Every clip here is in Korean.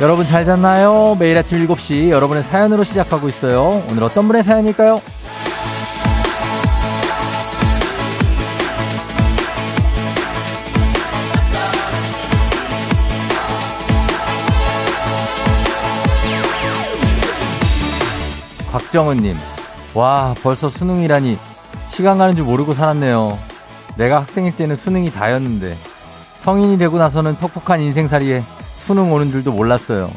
여러분 잘 잤나요? 매일 아침 7시 여러분의 사연으로 시작하고 있어요. 오늘 어떤 분의 사연일까요? 박정은님, 와 벌써 수능이라니 시간 가는 줄 모르고 살았네요. 내가 학생일 때는 수능이 다였는데 성인이 되고 나서는 퍽퍽한 인생살이에 수능 오는 줄도 몰랐어요.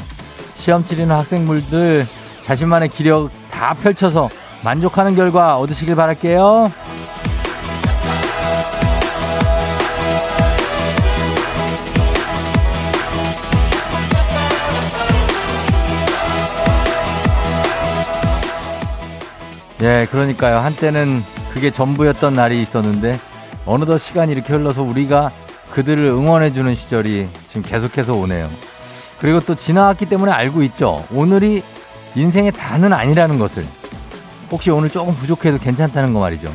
시험 치르는 학생분들 자신만의 기력 다 펼쳐서 만족하는 결과 얻으시길 바랄게요. 그러니까요. 한때는 그게 전부였던 날이 있었는데 어느덧 시간이 이렇게 흘러서 우리가 그들을 응원해주는 시절이 지금 계속해서 오네요. 그리고 또 지나왔기 때문에 알고 있죠. 오늘이 인생의 다는 아니라는 것을. 혹시 오늘 조금 부족해도 괜찮다는 거 말이죠.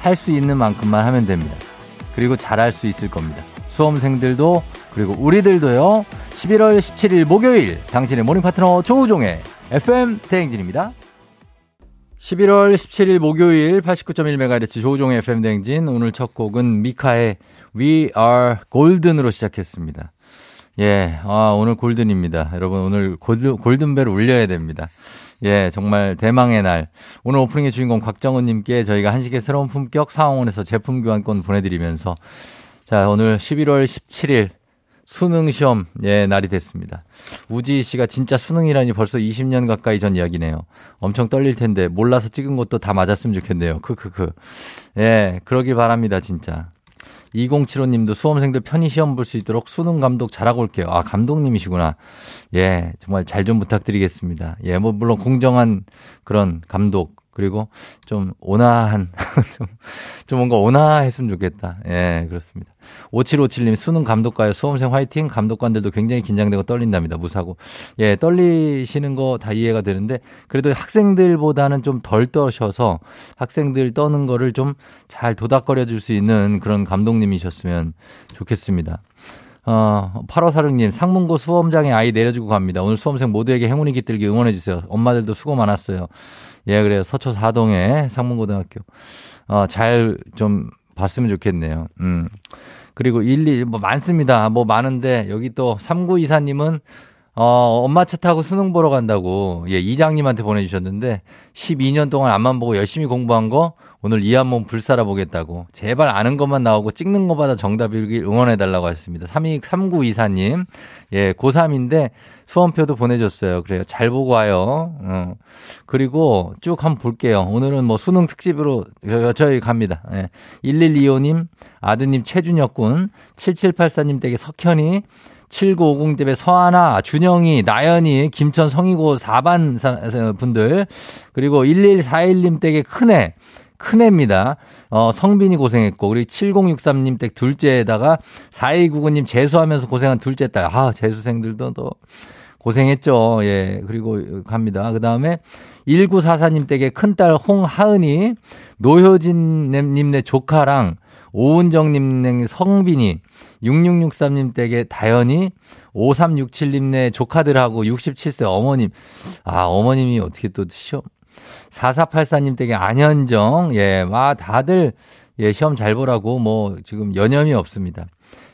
할 수 있는 만큼만 하면 됩니다. 그리고 잘할 수 있을 겁니다. 수험생들도 그리고 우리들도요. 11월 17일 목요일 당신의 모닝 파트너 조우종의 FM 대행진입니다. 11월 17일 목요일 89.1MHz 조우종의 FM 대행진. 오늘 첫 곡은 미카의 We are golden으로 시작했습니다. 오늘 골든입니다. 여러분, 오늘 골든벨 울려야 됩니다. 정말 대망의 날. 오늘 오프닝의 주인공 곽정은님께 저희가 한식의 새로운 품격 상황원에서 제품 교환권 보내드리면서, 자, 오늘 11월 17일 수능시험, 날이 됐습니다. 우지 씨가 진짜 수능이라니 벌써 20년 가까이 전 이야기네요. 엄청 떨릴 텐데, 몰라서 찍은 것도 다 맞았으면 좋겠네요. 그러길 바랍니다, 진짜. 2075님도 수험생들 편히 시험 볼 수 있도록 수능 감독 잘하고 올게요. 아, 감독님이시구나. 정말 잘 좀 부탁드리겠습니다. 물론 공정한 그런 감독, 그리고 좀 온화한, 좀 뭔가 온화했으면 좋겠다. 그렇습니다. 5757님, 수능 감독가요. 수험생 화이팅. 감독관들도 굉장히 긴장되고 떨린답니다. 무사고. 떨리시는 거 다 이해가 되는데, 그래도 학생들보다는 좀 덜 떠셔서 학생들 떠는 거를 좀 잘 도닥거려 줄 수 있는 그런 감독님이셨으면 좋겠습니다. 8546님, 상문고 수험장에 아이 내려주고 갑니다. 오늘 수험생 모두에게 행운이 깃들기 응원해주세요. 엄마들도 수고 많았어요. 그래요. 서초 4동에 상문고등학교. 잘 좀 봤으면 좋겠네요. 그리고 1, 2, 많습니다. 많은데, 여기 또 3924님은, 엄마 차 타고 수능 보러 간다고, 이장님한테 보내주셨는데, 12년 동안 앞만 보고 열심히 공부한 거, 오늘 이 한 몸 불살아 보겠다고, 제발 아는 것만 나오고 찍는 것마다 정답이길 응원해달라고 하셨습니다. 3924님, 고3인데 수험표도 보내줬어요. 그래요. 잘 보고 와요. 그리고 쭉 한번 볼게요. 오늘은 수능 특집으로 저희 갑니다. 1125님, 아드님 최준혁 군, 7784님 댁에 석현이, 7950 대배 서하나, 준영이, 나연이, 김천 성이고 4반 분들, 그리고 1141님 댁에 큰애, 큰애입니다. 성빈이 고생했고, 그리고 7063님 댁 둘째에다가 4299님 재수하면서 고생한 둘째 딸. 아, 재수생들도 또 고생했죠. 그리고 갑니다. 그 다음에 1944님 댁에 큰딸 홍하은이, 노효진님 네 조카랑, 오은정님 성빈이, 6663님 댁에 다현이, 5367님 네 조카들하고 67세 어머님. 아, 어머님이 어떻게 또 시험. 4484님 댁에 안현정. 다들, 시험 잘 보라고, 지금 여념이 없습니다.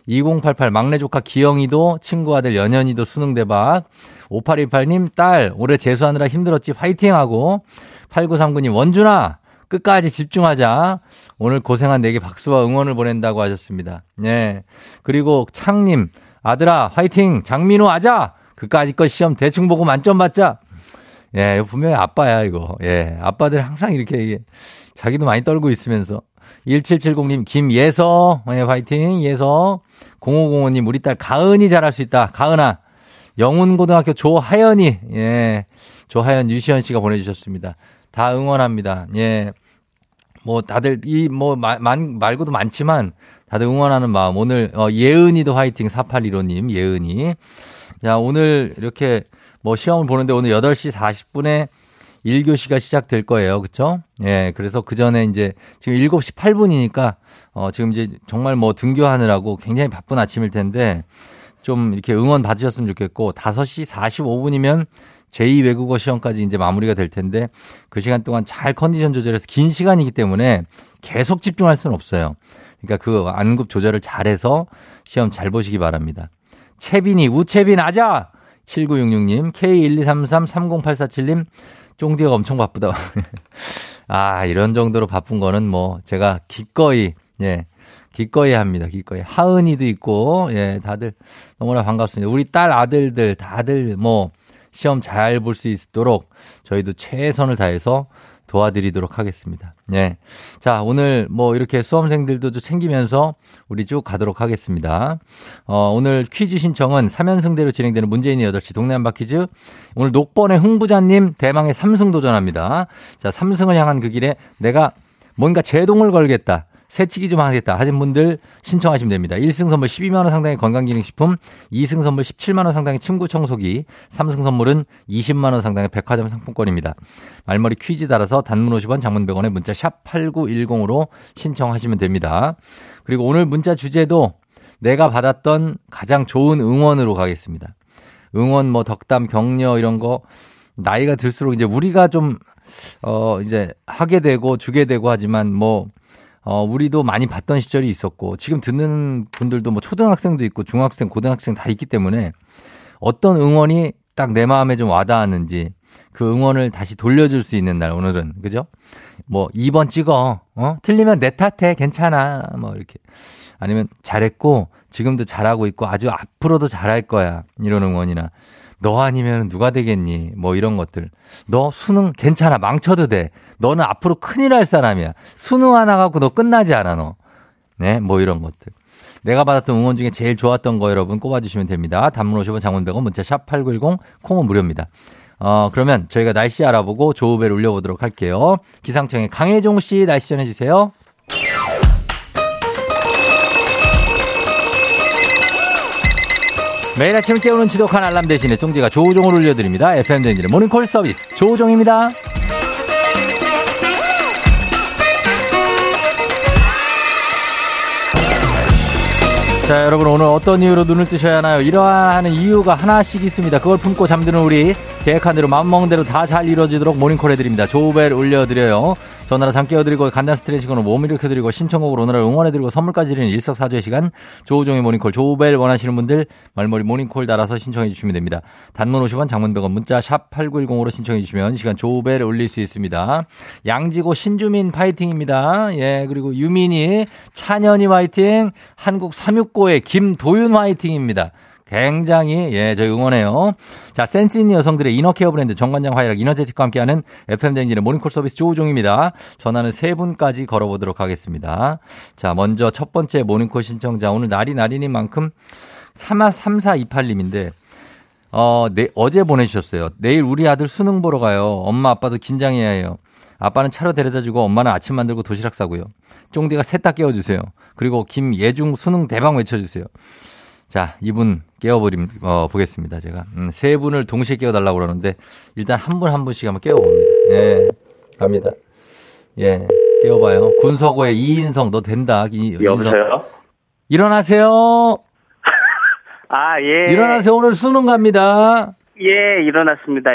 2088 막내 조카 기영이도, 친구 아들 연현이도 수능 대박. 5818님 딸, 올해 재수하느라 힘들었지, 파이팅 하고. 8939님 원준아, 끝까지 집중하자. 오늘 고생한 내게 박수와 응원을 보낸다고 하셨습니다. 그리고 창님, 아들아, 화이팅! 장민호, 아자! 그까짓껏 시험 대충 보고 만점 받자! 분명히 아빠야, 이거. 아빠들 항상 이렇게, 자기도 많이 떨고 있으면서. 1770님, 김예서, 화이팅, 예서. 0505님, 우리 딸 가은이 잘할 수 있다. 가은아. 영훈고등학교 조하연이, 조하연, 유시현 씨가 보내주셨습니다. 다 응원합니다. 다들, 말고도 많지만, 다들 응원하는 마음. 오늘, 예은이도 화이팅, 4815님, 예은이. 자, 오늘 이렇게, 시험을 보는데 오늘 8시 40분에 1교시가 시작될 거예요. 그쵸? 그래서 그 전에 이제 지금 7시 8분이니까, 지금 이제 정말 등교하느라고 굉장히 바쁜 아침일 텐데, 좀 이렇게 응원 받으셨으면 좋겠고 5시 45분이면 제2외국어 시험까지 이제 마무리가 될 텐데 그 시간 동안 잘 컨디션 조절해서 긴 시간이기 때문에 계속 집중할 수는 없어요. 그러니까 그 안급 조절을 잘해서 시험 잘 보시기 바랍니다. 채빈이 우채빈 아자 7966님 K123330847님 쫑디가 엄청 바쁘다. 아 이런 정도로 바쁜 거는 뭐 제가 기꺼이 예 기꺼이 합니다. 기꺼이 하은이도 있고 예 다들 너무나 반갑습니다. 우리 딸 아들들 다들 뭐 시험 잘 볼 수 있도록 저희도 최선을 다해서 도와드리도록 하겠습니다. 예. 자, 오늘 뭐 이렇게 수험생들도 좀 챙기면서 우리 쭉 가도록 하겠습니다. 오늘 퀴즈 신청은 3연승대로 진행되는 문재인의 8시 동네 한바퀴즈. 오늘 녹번의 흥부자님 대망의 3승 도전합니다. 자, 3승을 향한 그 길에 내가 뭔가 제동을 걸겠다. 새치기 좀 하겠다 하신 분들 신청하시면 됩니다. 1승 선물 12만 원 상당의 건강기능식품, 2승 선물 17만 원 상당의 침구청소기, 3승 선물은 20만 원 상당의 백화점 상품권입니다. 말머리 퀴즈 달아서 단문 50원, 장문 100원에 문자 샵 8910으로 신청하시면 됩니다. 그리고 오늘 문자 주제도 내가 받았던 가장 좋은 응원으로 가겠습니다. 응원, 뭐 덕담, 격려 이런 거 나이가 들수록 이제 우리가 좀 이제 하게 되고 주게 되고 하지만 뭐 우리도 많이 봤던 시절이 있었고 지금 듣는 분들도 뭐 초등학생도 있고 중학생, 고등학생 다 있기 때문에 어떤 응원이 딱 내 마음에 좀 와닿았는지 그 응원을 다시 돌려줄 수 있는 날 오늘은 그죠? 뭐 2번 찍어, 틀리면 내 탓해, 괜찮아, 뭐 이렇게 아니면 잘했고 지금도 잘하고 있고 아주 앞으로도 잘할 거야 이런 응원이나 너 아니면 누가 되겠니? 뭐 이런 것들. 너 수능 괜찮아. 망쳐도 돼. 너는 앞으로 큰일 날 사람이야. 수능 하나 갖고 너 끝나지 않아, 너. 네, 뭐 이런 것들. 내가 받았던 응원 중에 제일 좋았던 거 여러분 꼽아주시면 됩니다. 단문 50원, 장문 100원, 문자 샵 8910, 콩은 무료입니다. 그러면 저희가 날씨 알아보고 조우벨 울려보도록 할게요. 기상청의 강혜종 씨 날씨 전해주세요. 매일 아침을 깨우는 지독한 알람 대신에 쫑지가 조우종을 올려드립니다. FM 대행진의 모닝콜 서비스 조우종입니다. 자, 여러분 오늘 어떤 이유로 눈을 뜨셔야 하나요? 이러한 이유가 하나씩 있습니다. 그걸 품고 잠드는 우리 계획한 대로 마음먹은 대로 다 잘 이루어지도록 모닝콜 해드립니다. 조우벨 올려드려요. 전화로 잠 깨워드리고 간단 스트레칭으로 몸 일으켜드리고 신청곡으로 오늘을 응원해드리고 선물까지 드리는 일석사조의 시간 조우종의 모닝콜 조우벨 원하시는 분들 말머리 모닝콜 달아서 신청해 주시면 됩니다. 단문 50원 장문 100원 문자 샵 8910으로 신청해 주시면 시간 조우벨 올릴 수 있습니다. 양지고 신주민 파이팅입니다. 예 그리고 유민이 찬현이 파이팅 한국 365의 김도윤 파이팅입니다. 굉장히 예 저희 응원해요. 자 센스 있는 여성들의 이너케어 브랜드 정관장 화이락 이너제틱과 함께하는 FM 대행진의 모닝콜 서비스 조우종입니다. 전화는 세 분까지 걸어보도록 하겠습니다. 자 먼저 첫 번째 모닝콜 신청자 오늘 날이 날이니 만큼 3428님인데 어제 보내주셨어요. 내일 우리 아들 수능 보러 가요. 엄마 아빠도 긴장해야 해요. 아빠는 차로 데려다주고 엄마는 아침 만들고 도시락 싸고요. 쫑디가 세탁 깨워주세요. 그리고 김예중 수능 대박 외쳐주세요. 자, 이분 깨워버림, 보겠습니다, 제가. 세 분을 동시에 깨워달라고 그러는데, 일단 한 분 한 분씩 한번 깨워봅니다. 예, 갑니다. 예, 깨워봐요. 군서고의 이인성, 너 된다. 여보세요? 일어나세요. 아, 예. 일어나세요. 오늘 수능 갑니다. 예, 일어났습니다.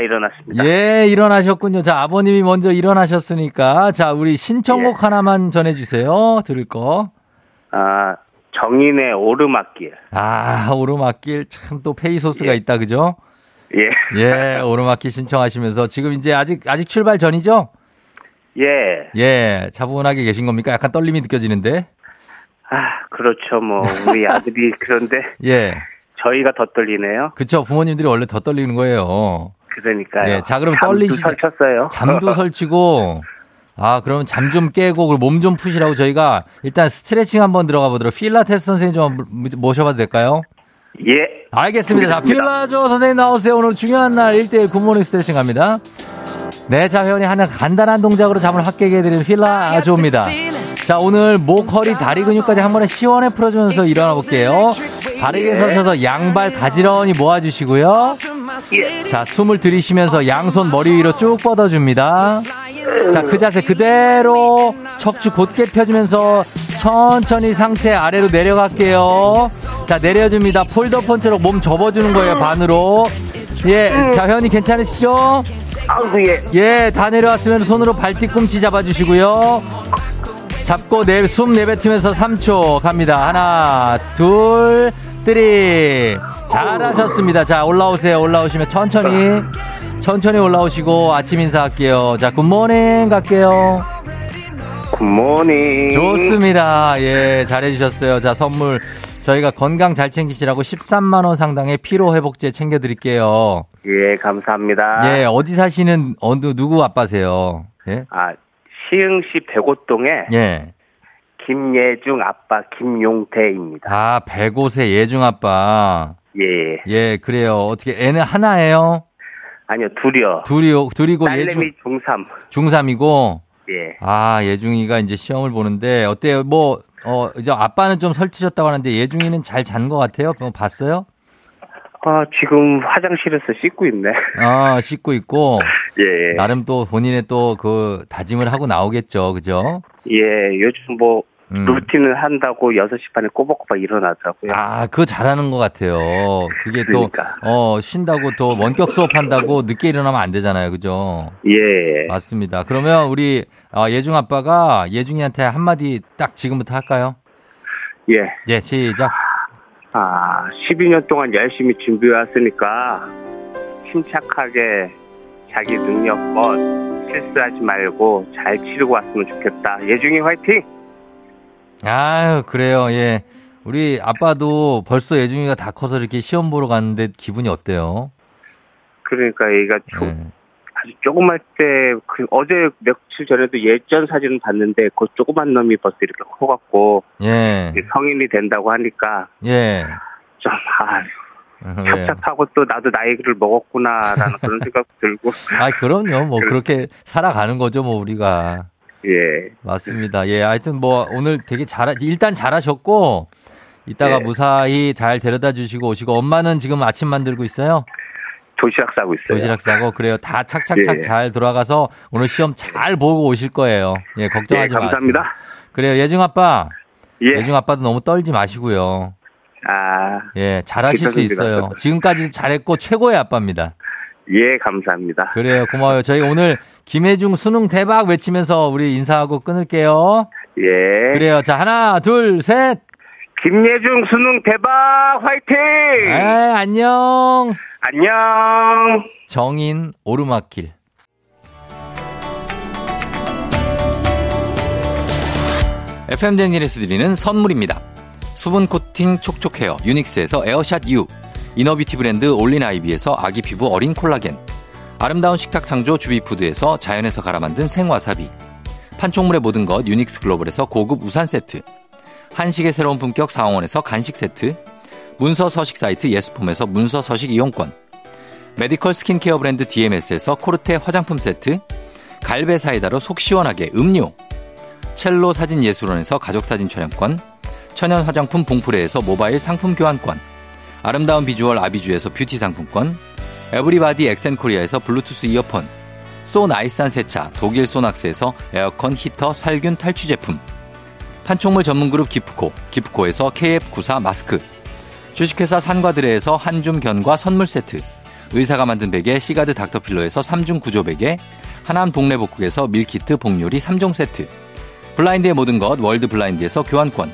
예, 일어나셨군요. 자, 아버님이 먼저 일어나셨으니까, 자, 우리 신청곡 예. 하나만 전해주세요. 들을 거. 아. 정인의 오르막길. 아, 오르막길. 참 또 페이소스가 예. 있다, 그죠? 예. 예, 오르막길 신청하시면서 지금 이제 아직 출발 전이죠? 예. 예, 차분하게 계신 겁니까? 약간 떨림이 느껴지는데? 아, 그렇죠. 뭐, 우리 아들이 그런데. 예. 저희가 더 떨리네요. 그쵸. 부모님들이 원래 더 떨리는 거예요. 그러니까요. 예, 자, 그럼 떨리시죠. 잠도 설쳤어요. 잠도 설치고. 아, 그러면 잠 좀 깨고, 그리고 몸 좀 푸시라고 저희가 일단 스트레칭 한번 들어가 보도록. 필라테스 선생님 좀 모셔봐도 될까요? 예. 알겠습니다. 자, 필라조 선생님 나오세요. 오늘 중요한 날 1대1 굿모닝 스트레칭 갑니다. 네, 자, 회원이 하나 간단한 동작으로 잠을 확 깨게 해드리는 필라조입니다. 자, 오늘 목, 허리, 다리 근육까지 한 번에 시원해 풀어주면서 일어나 볼게요. 바르게 서셔서 양발 가지런히 모아주시고요. 자, 숨을 들이쉬면서 양손 머리 위로 쭉 뻗어줍니다. 자, 그 자세 그대로 척추 곧게 펴주면서 천천히 상체 아래로 내려갈게요. 자, 내려줍니다. 폴더 펀치로 몸 접어주는 거예요, 반으로. 예, 자, 회원님 괜찮으시죠? 아우, 예. 예, 다 내려왔으면 손으로 발 뒤꿈치 잡아주시고요. 잡고 숨 내뱉으면서 3초 갑니다. 하나, 둘, 쓰리. 잘하셨습니다. 자, 올라오세요. 올라오시면 천천히. 천천히 올라오시고 아침 인사할게요. 자, 굿모닝 갈게요. 굿모닝. 좋습니다. 예, 잘해주셨어요. 자, 선물 저희가 건강 잘 챙기시라고 13만 원 상당의 피로회복제 챙겨드릴게요. 예, 감사합니다. 예, 어디 사시는 누구 아빠세요? 예? 아, 시흥시 백옷동에. 예. 김예중 아빠 김용태입니다. 아, 백옷의 예중 아빠. 예. 예, 그래요. 어떻게 애는 하나예요? 아니요, 둘이요. 둘이고 딸내미 중3. 중3이고. 예. 아, 예중이가 이제 시험을 보는데 어때요? 뭐 이제 아빠는 좀 설치셨다고 하는데 예중이는 잘 잔 것 같아요? 그거 봤어요? 아, 지금 화장실에서 씻고 있네. 아, 씻고 있고. 예. 나름 또 본인의 또 그 다짐을 하고 나오겠죠, 그죠? 예, 요즘 뭐. 루틴을 한다고 6시 반에 꼬박꼬박 일어나더라고요. 아, 그거 잘하는 것 같아요. 그게 그러니까. 또, 쉰다고 또 원격 수업한다고 늦게 일어나면 안 되잖아요. 그죠? 예. 맞습니다. 그러면 우리 예중 아빠가 예중이한테 한마디 딱 지금부터 할까요? 예. 예, 시작. 아, 12년 동안 열심히 준비해왔으니까 침착하게 자기 능력껏 실수하지 말고 잘 치르고 왔으면 좋겠다. 예중이 화이팅! 아유, 그래요. 예. 우리 아빠도 벌써 예중이가 다 커서 이렇게 시험 보러 갔는데 기분이 어때요? 그러니까 얘가 아주 조그만 때, 어제 며칠 전에도 예전 사진을 봤는데 그 조그만 놈이 벌써 이렇게 커갖고 예. 성인이 된다고 하니까 예. 좀 아유. 착착하고 또 나도 나이를 먹었구나라는 그런 생각 들고. 아, 그럼요. 뭐 그렇게 살아가는 거죠, 뭐 우리가. 예. 맞습니다. 예. 하여튼 뭐 오늘 되게 일단 잘하셨고 이따가 예. 무사히 잘 데려다 주시고 오시고 엄마는 지금 아침 만들고 있어요? 도시락 싸고 있어요. 도시락 싸고 그래요. 다 착착착 예. 잘 돌아가서 오늘 시험 잘 보고 오실 거예요. 예. 걱정하지 마세요. 예, 감사합니다. 마세요. 그래요. 예중 아빠. 예. 예중 아빠도 너무 떨지 마시고요. 아. 예. 잘하실 수 있어요. 지금까지도 잘했고 최고의 아빠입니다. 예, 감사합니다. 그래요, 고마워요. 저희 오늘 김혜중 수능 대박 외치면서 우리 인사하고 끊을게요. 예. 그래요. 자, 하나, 둘, 셋. 김혜중 수능 대박 화이팅! 아, 안녕. 안녕. 정인 오르막길. FM 댕진에서 드리는 선물입니다. 수분 코팅 촉촉 헤어 유닉스에서 에어샷 U. 이너뷰티 브랜드 올린 아이비에서 아기 피부 어린 콜라겐, 아름다운 식탁 창조 주비푸드에서 자연에서 갈아 만든 생와사비, 판촉물의 모든 것 유닉스 글로벌에서 고급 우산 세트, 한식의 새로운 품격 사원에서 간식 세트, 문서 서식 사이트 예스폼에서 문서 서식 이용권, 메디컬 스킨케어 브랜드 DMS에서 코르테 화장품 세트, 갈배 사이다로 속 시원하게 음료, 첼로 사진 예술원에서 가족사진 촬영권, 천연 화장품 봉프레에서 모바일 상품 교환권, 아름다운 비주얼 아비주에서 뷰티 상품권, 에브리바디 엑센코리아에서 블루투스 이어폰, 소 나이산 세차 독일 소낙스에서 에어컨 히터 살균 탈취 제품, 판촉물 전문그룹 기프코에서 KF94 마스크, 주식회사 산과드레에서 한줌 견과 선물 세트, 의사가 만든 베개 시가드 닥터필러에서 3중 구조 베개, 하남 동네복국에서 밀키트 복요리 3종 세트, 블라인드의 모든 것 월드블라인드에서 교환권,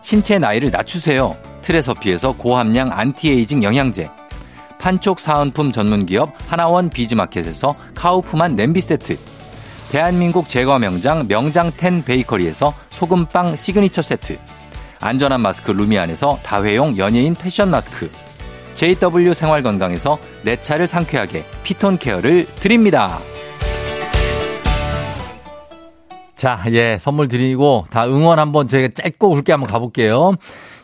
신체 나이를 낮추세요 트레서피에서 고함량 안티에이징 영양제, 판촉 사은품 전문기업 하나원 비즈마켓에서 카우프만 냄비 세트, 대한민국 제과 명장 명장텐 베이커리에서 소금빵 시그니처 세트, 안전한 마스크 루미안에서 다회용 연예인 패션 마스크, JW 생활건강에서 내 차를 상쾌하게 피톤 케어를 드립니다. 자, 예, 선물 드리고 다 응원 한번 저희가 짧고 굵게 한번 가볼게요.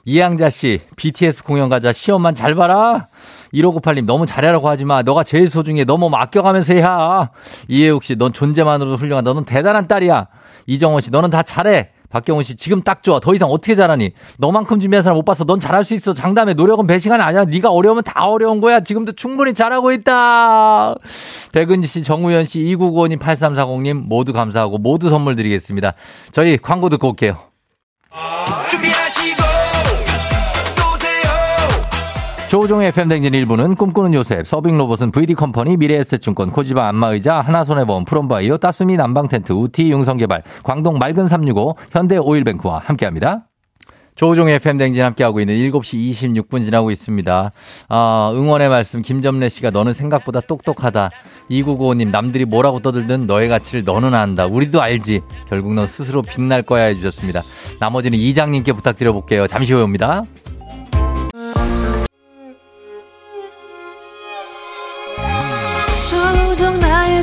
이양자 씨, BTS 공연 가자. 시험만 잘 봐라. 1598님, 너무 잘하라고 하지 마. 너가 제일 소중해. 너 몸 아껴가면서 해야. 이혜욱 씨, 넌 존재만으로도 훌륭하다. 너는 대단한 딸이야. 이정원 씨, 너는 다 잘해. 박경훈 씨, 지금 딱 좋아. 더 이상 어떻게 잘하니? 너만큼 준비한 사람 못 봤어. 넌 잘할 수 있어. 장담해. 노력은 배신은 아니야. 네가 어려우면 다 어려운 거야. 지금도 충분히 잘하고 있다. 백은지 씨, 정우현 씨, 2995님, 8340님 모두 감사하고 모두 선물 드리겠습니다. 저희 광고 듣고 올게요. 준비하시고 쏘세요. 조우종의 FM 대행진 1부는 꿈꾸는 요셉, 서빙 로봇은 VD컴퍼니, 미래에셋증권, 코지방 안마의자, 하나손해보험, 프롬바이오, 따스미 난방텐트, 우티 융성개발, 광동 맑은 365, 현대오일뱅크와 함께합니다. 조우종의 FM 대행진 함께하고 있는 7시 26분 지나고 있습니다. 아, 응원의 말씀, 김점래 씨가 너는 생각보다 똑똑하다. 2995님, 남들이 뭐라고 떠들든 너의 가치를 너는 안다. 우리도 알지. 결국 넌 스스로 빛날 거야 해주셨습니다. 나머지는 이장님께 부탁드려볼게요. 잠시 후에 옵니다. 조우종 나의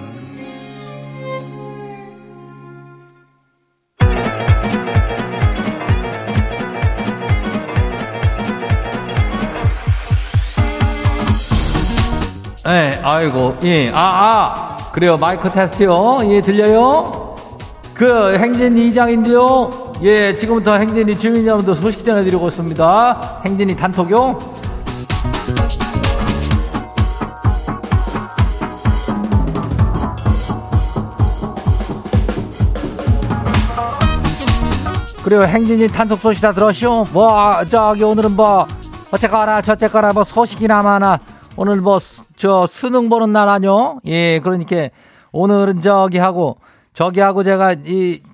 예, 아이고, 예, 그래요, 마이크 테스트요, 예, 들려요? 그 행진 이장인데요. 예, 지금부터 행진이 주민 여러분도 소식 전해드리고 있습니다. 행진이 단톡요. 그리고 행진이 단톡 소식 다 들었쇼? 뭐 저기 오늘은 뭐 어째거나 저째거나 뭐 소식이나 마나 오늘 뭐 저 수능 보는 날 아뇨? 예, 그러니까 오늘은 저기 하고. 저기하고 제가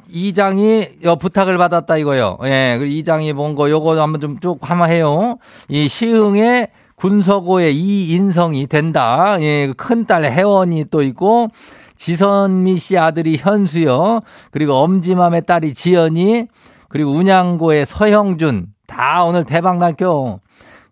이장이 부탁을 받았다 이거요. 예, 이장이 본 거 요거 한번 좀 쭉 한번 해요. 이 시흥의 군서고의 이인성이 된다. 예, 큰딸 혜원이 또 있고 지선미 씨 아들이 현수요. 그리고 엄지맘의 딸이 지연이 그리고 운양고의 서형준 다 오늘 대박 날겨.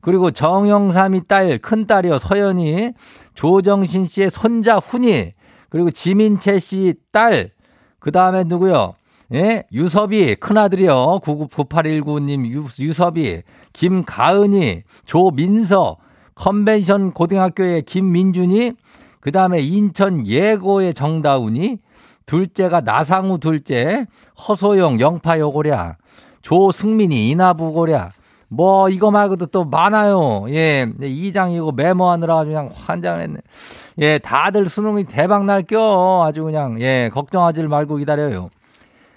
그리고 정영삼이 딸 큰딸이요 서연이 조정신 씨의 손자 훈이 그리고 지민채 씨 딸 그 다음에 누구요? 예? 유섭이, 큰아들이요. 999819님 유섭이, 김가은이, 조민서, 컨벤션 고등학교의 김민준이, 그 다음에 인천 예고의 정다운이, 둘째가 나상우 둘째, 허소영, 영파여고랴, 조승민이, 이나부고랴, 뭐, 이거 말고도 또 많아요. 예, 이장이고 메모하느라 아주 그냥 환장했네. 예, 다들 수능이 대박 날 껴. 아주 그냥, 예, 걱정하지 말고 기다려요.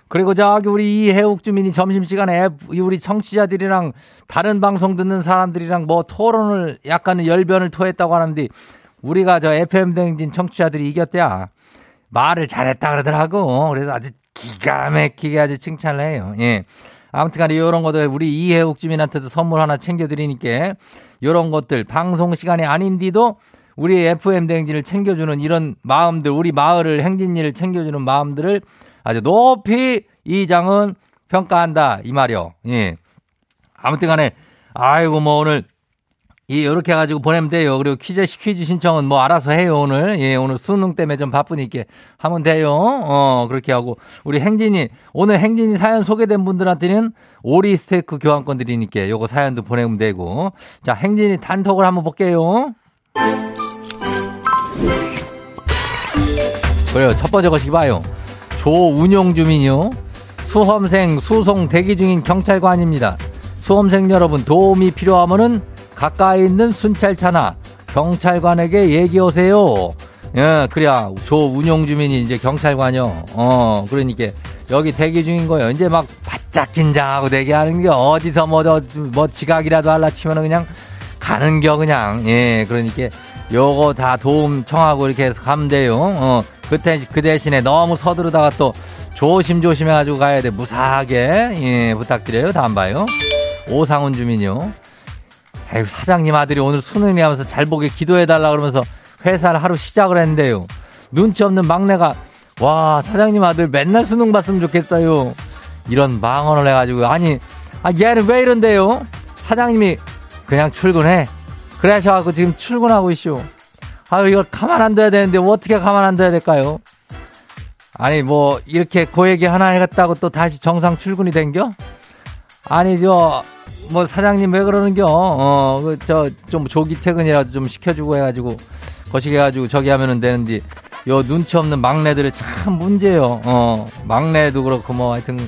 그리고 저기 우리 이해욱 주민이 점심시간에 우리 청취자들이랑 다른 방송 듣는 사람들이랑 뭐 토론을 약간 열변을 토했다고 하는데 우리가 저 FM대행진 청취자들이 이겼대야. 말을 잘했다 그러더라고. 그래서 아주 기가 막히게 아주 칭찬을 해요. 예. 아무튼 간에 이런 것들 우리 이해욱 주민한테도 선물 하나 챙겨드리니까 이런 것들 방송 시간이 아닌데도 우리 FM 대행진을 챙겨주는 이런 마음들 우리 마을을 행진일을 챙겨주는 마음들을 아주 높이 이 장은 평가한다 이 말이요. 예. 아무튼 간에 아이고 뭐 오늘 이렇게 해가지고 보내면 돼요. 그리고 퀴즈 신청은 뭐 알아서 해요 오늘. 예, 오늘 수능 때문에 좀 바쁘니까 하면 돼요. 그렇게 하고 우리 행진이 오늘 행진이 사연 소개된 분들한테는 오리 스테이크 교환권 드리니까 요거 사연도 보내면 되고. 자, 행진이 단톡을 한번 볼게요. 그래요. 첫 번째 거시기 봐요. 조운용 주민이요. 수험생 수송 대기 중인 경찰관입니다. 수험생 여러분 도움이 필요하면은 가까이 있는 순찰차나 경찰관에게 얘기하세요. 예, 그래야 조운용 주민이 이제 경찰관이요. 그러니까 여기 대기 중인 거예요. 이제 막 바짝 긴장하고 대기하는 게 어디서 뭐 지각이라도 할라 치면은 그냥 가는 겨 그냥. 예, 그러니까 요거 다 도움 청하고 이렇게 해서 가면 돼요. 그때 그 대신에 너무 서두르다가 또 조심조심 해가지고 가야 돼. 무사하게. 예, 부탁드려요. 다음 봐요. 오상훈 주민이요. 아유, 사장님 아들이 오늘 수능이라면서 잘 보게 기도해달라 그러면서 회사를 하루 시작을 했는데요. 눈치 없는 막내가 와, 사장님 아들 맨날 수능 봤으면 좋겠어요. 이런 망언을 해가지고, 아니, 아, 얘는 왜 이런데요? 사장님이 그냥 출근해. 그래셔가지고 지금 출근하고 있쇼. 아유, 이걸 가만 안 둬야 되는데, 어떻게 가만 안 둬야 될까요? 아니, 뭐, 이렇게 그 얘기 하나 해갔다고 또 다시 정상 출근이 된겨? 아니, 저, 뭐, 사장님 왜 그러는겨? 좀 조기 퇴근이라도 좀 시켜주고 해가지고, 거시게 해가지고 저기 하면은 되는지, 요 눈치 없는 막내들이 참 문제예요. 막내도 그렇고 뭐, 하여튼,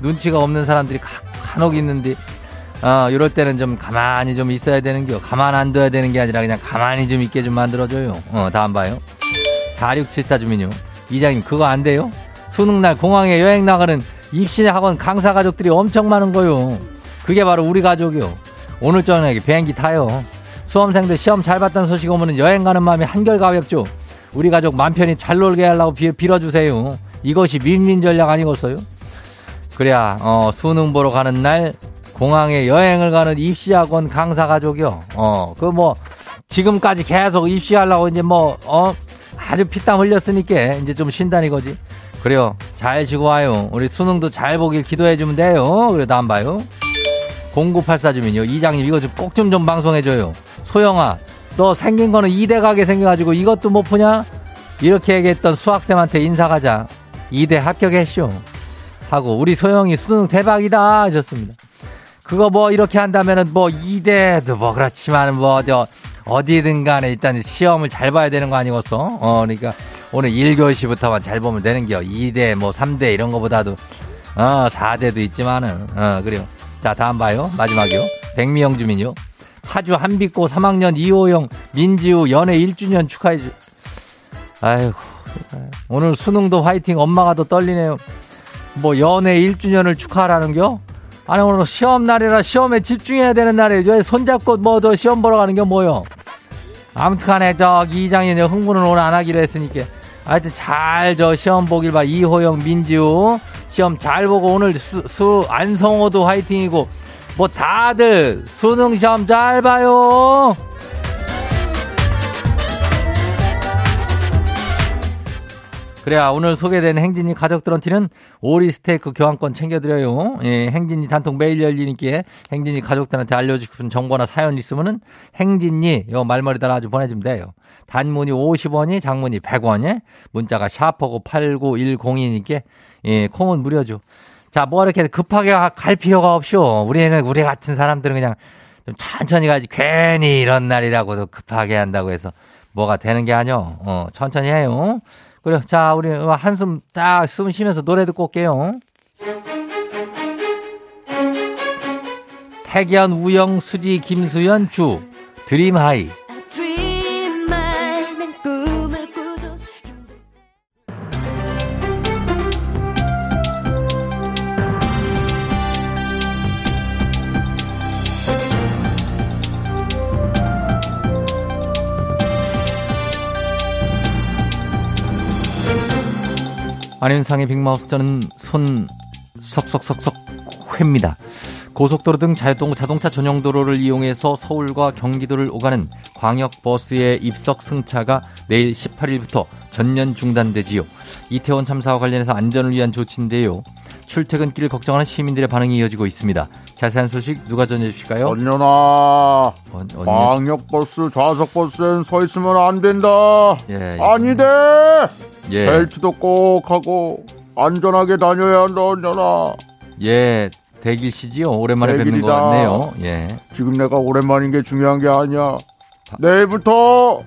눈치가 없는 사람들이 간혹 있는데, 이럴 때는 좀 가만히 좀 있어야 되는겨. 가만 안 둬야 되는 게 아니라 그냥 가만히 좀 있게 좀 만들어줘요. 다음 봐요. 4674 주민요. 이장님, 그거 안 돼요? 수능날 공항에 여행 나가는 입시내 학원 강사 가족들이 엄청 많은 거요. 그게 바로 우리 가족이요. 오늘 저녁에 비행기 타요. 수험생들 시험 잘 봤다는 소식 오면 여행 가는 마음이 한결 가볍죠. 우리 가족 맘 편히 잘 놀게 하려고 빌어주세요. 이것이 윈윈 전략 아니겠어요? 그래야 수능 보러 가는 날 공항에 여행을 가는 입시학원 강사 가족이요. 그 뭐 지금까지 계속 입시하려고 이제 뭐 아주 피땀 흘렸으니까 이제 좀 쉰다 이거지. 그래요. 잘 쉬고 와요. 우리 수능도 잘 보길 기도해 주면 돼요. 그래도 안 봐요. 0984 주민요. 이장님 이거 좀 꼭 좀 방송해 줘요. 소영아, 너 생긴 거는 이대가게 생겨가지고 이것도 못 푸냐? 이렇게 얘기했던 수학쌤한테 인사 가자. 이대 합격했쇼. 하고 우리 소영이 수능 대박이다 하셨습니다. 그거 뭐 이렇게 한다면은 뭐 이대도 뭐 그렇지만 뭐 저 어디든 간에 일단 시험을 잘 봐야 되는 거 아니겠어? 그러니까 오늘 1교시부터만 잘 보면 되는 게요. 2대, 뭐 3대 이런 거보다도 4대도 있지만은 그래요. 자, 다음 봐요. 마지막이요. 백미영 주민요. 파주 한빛고 3학년 2호영 민지우 연애 1주년 축하해 주. 아이고, 오늘 수능도 화이팅. 엄마가 더 떨리네요. 뭐 연애 1주년을 축하하라는겨? 아니, 오늘 시험 날이라 시험에 집중해야 되는 날이에요. 손잡고 뭐 더 시험 보러 가는 게 뭐요? 아무튼 간에 저기 이장님 흥분은 오늘 안 하기로 했으니까 하여튼 잘 저 시험 보길 봐. 이호영 민지우 시험 잘 보고 오늘 안성호도 화이팅이고 뭐 다들 수능 시험 잘 봐요. 그래야 오늘 소개된 행진이 가족들한테는 오리 스테이크 교환권 챙겨드려요. 예, 행진이 단통 메일 열리니까 행진이 가족들한테 알려주고 싶은 정보나 사연 있으면은 행진이 요 말머리 따라 아주 보내주면 돼요. 단문이 50원이 장문이 100원이 문자가 샤퍼고 89102니까 예, 콩은 무료죠. 자, 뭐 이렇게 급하게 갈 필요가 없쇼. 우리 같은 사람들은 그냥 좀 천천히 가지 괜히 이런 날이라고도 급하게 한다고 해서 뭐가 되는 게 아니오. 천천히 해요. 그래요. 자, 우리 한숨 딱 숨 쉬면서 노래 듣고 올게요. 태견, 우영, 수지, 김수연, 주 드림하이. 안윤상의 빅마우스. 저는 손 석석석석 회입니다. 고속도로 등 자동차 전용도로를 이용해서 서울과 경기도를 오가는 광역버스의 입석 승차가 내일 18일부터 전면 중단되지요. 이태원 참사와 관련해서 안전을 위한 조치인데요. 출퇴근길을 걱정하는 시민들의 반응이 이어지고 있습니다. 자세한 소식 누가 전해주실까요? 언니나 광역버스 좌석버스엔 서 있으면 안 된다. 예, 아니돼. 예. 벨트도 꼭 하고 안전하게 다녀야 한다. 언니나. 예, 대길씨지요. 오랜만에 뵙는 것 같네요. 예. 지금 내가 오랜만인 게 중요한 게 아니야. 내일부터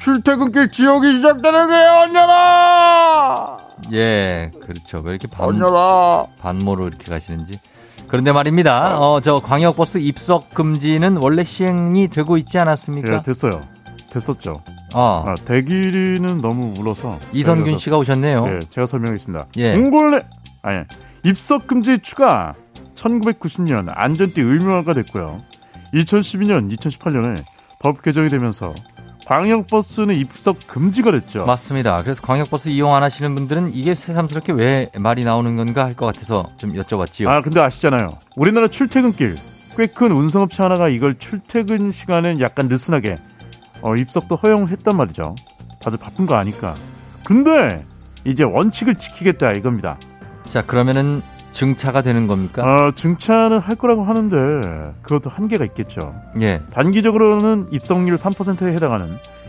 출퇴근길 지옥이 시작되는 게 언녀라. 예, 그렇죠. 왜 이렇게 반모로 이렇게 가시는지. 그런데 말입니다. 저 광역버스 입석 금지는 원래 시행이 되고 있지 않았습니까? 예, 됐어요. 됐었죠. 대길이는 너무 울어서 이선균 씨가 오셨네요. 예, 제가 설명하겠습니다. 예. 입석 금지 추가 1990년 안전띠 의무화가 됐고요. 2012년, 2018년에 법 개정이 되면서 광역버스는 입석 금지가 됐죠. 맞습니다. 그래서 광역버스 이용 안 하시는 분들은 이게 새삼스럽게 왜 말이 나오는 건가 할 것 같아서 좀 여쭤봤지요. 근데 아시잖아요. 우리나라 출퇴근길 꽤 큰 운송업체 하나가 이걸 출퇴근 시간엔 약간 느슨하게 입석도 허용했단 말이죠. 다들 바쁜 거 아니까. 근데 이제 원칙을 지키겠다 이겁니다. 자, 그러면은 증차가 되는 겁니까? 증차는 할 거라고 하는데 그것도 한계가 있겠죠. 예. 단기적으로는 입성률 3%에 해당하는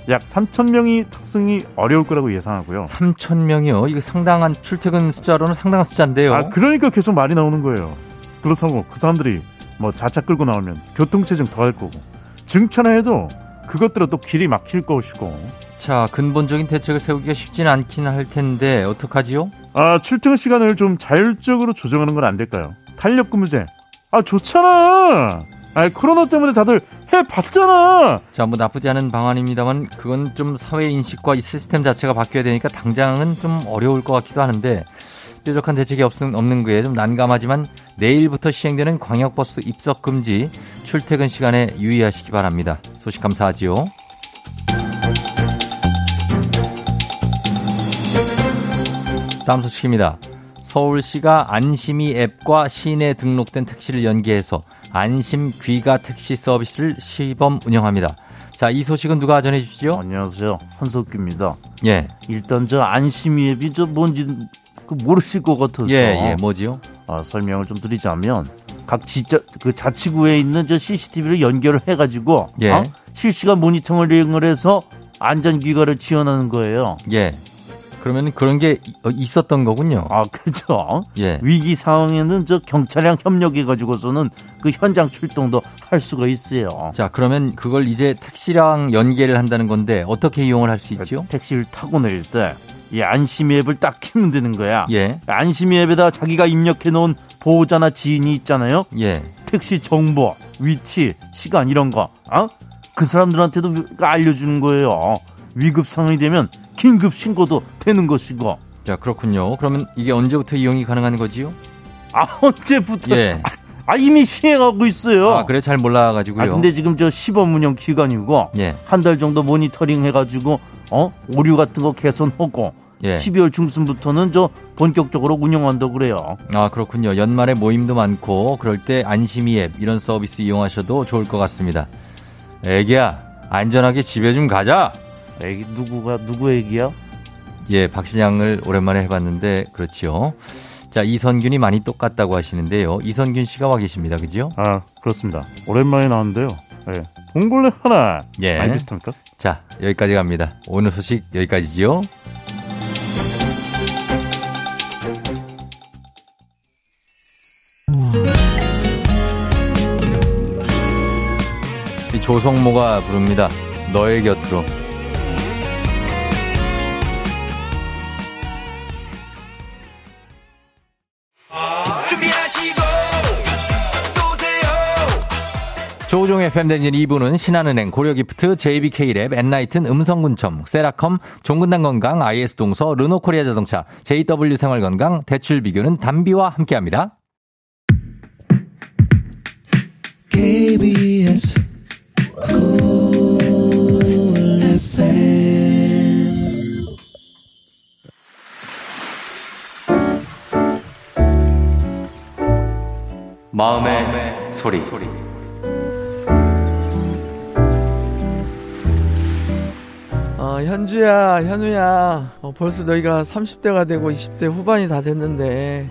약 3,000명이 탑승이 어려울 거라고 예상하고요. 3,000명이요? 이거 상당한 출퇴근 숫자로는 상당한 숫자인데요. 그러니까 계속 말이 나오는 거예요. 그렇다고 그 사람들이 뭐 자차 끌고 나오면 교통체증 더 할 거고, 증차나 해도 그것대로 또 길이 막힐 것이고. 자, 근본적인 대책을 세우기가 쉽지는 않긴 할 텐데 어떡하지요? 출퇴근 시간을 좀 자율적으로 조정하는 건 안 될까요? 탄력근무제. 좋잖아. 코로나 때문에 다들 해봤잖아. 자, 뭐 나쁘지 않은 방안입니다만 그건 좀 사회 인식과 이 시스템 자체가 바뀌어야 되니까 당장은 좀 어려울 것 같기도 하는데, 뾰족한 대책이 없는 게 좀 난감하지만 내일부터 시행되는 광역버스 입석 금지, 출퇴근 시간에 유의하시기 바랍니다. 소식 감사하지요. 다음 소식입니다. 서울시가 안심이 앱과 시내에 등록된 택시를 연계해서 안심 귀가 택시 서비스를 시범 운영합니다. 자, 이 소식은 누가 전해 주시죠? 안녕하세요, 한석규입니다. 예. 일단 저 안심이 앱이 저 뭔지 모르실 것 같아서. 예, 뭐지요? 설명을 좀 드리자면 각 자치구에 있는 저 CCTV를 연결을 해가지고 실시간 모니터링을 해서 안전 귀가를 지원하는 거예요. 예. 그러면 그런 게 있었던 거군요. 그렇죠. 예. 위기 상황에는 저 경찰이랑 협력해가지고서는 그 현장 출동도 할 수가 있어요. 자, 그러면 그걸 이제 택시랑 연계를 한다는 건데 어떻게 이용을 할 수 있지요? 택시를 타고 내릴 때 이 안심이 앱을 딱 키면 되는 거야. 예. 안심이 앱에다 자기가 입력해놓은 보호자나 지인이 있잖아요. 예. 택시 정보, 위치, 시간 이런 거. 그 사람들한테도 알려주는 거예요. 위급 상황이 되면 긴급 신고도 되는 것이고. 자, 그렇군요. 그러면 이게 언제부터 이용이 가능한 거지요? 언제부터? 예. 이미 시행하고 있어요. 그래, 잘 몰라가지고요. 근데 지금 저 시범 운영 기간이고, 예, 한 달 정도 모니터링 해가지고 오류 같은 거 개선하고, 예, 12월 중순부터는 저 본격적으로 운영한다고 그래요. 그렇군요. 연말에 모임도 많고 그럴 때 안심이 앱 이런 서비스 이용하셔도 좋을 것 같습니다. 애기야, 안전하게 집에 좀 가자. 애기 누구가 누구 애기야? 예, 박 시장을 오랜만에 해봤는데 그렇지요. 자, 이선균이 많이 똑같다고 하시는데요. 이선균 씨가 와 계십니다, 그죠? 그렇습니다. 오랜만에 나왔는데요. 예, 봉골레 하나. 예, 많이 비슷합니까? 자, 여기까지 갑니다. 오늘 소식 여기까지지요. 조성모가 부릅니다. 너의 곁으로. 조우종 FM 대행진 2부는 신한은행, 고려기프트, JBK랩, 엔라이튼, 음성군첨, 세라컴, 종근당건강, IS동서, 르노코리아자동차, JW생활건강, 대출비교는 담비와 함께합니다. KBS 마음의 소리. 현주야, 현우야, 벌써 너희가 30대가 되고 20대 후반이 다 됐는데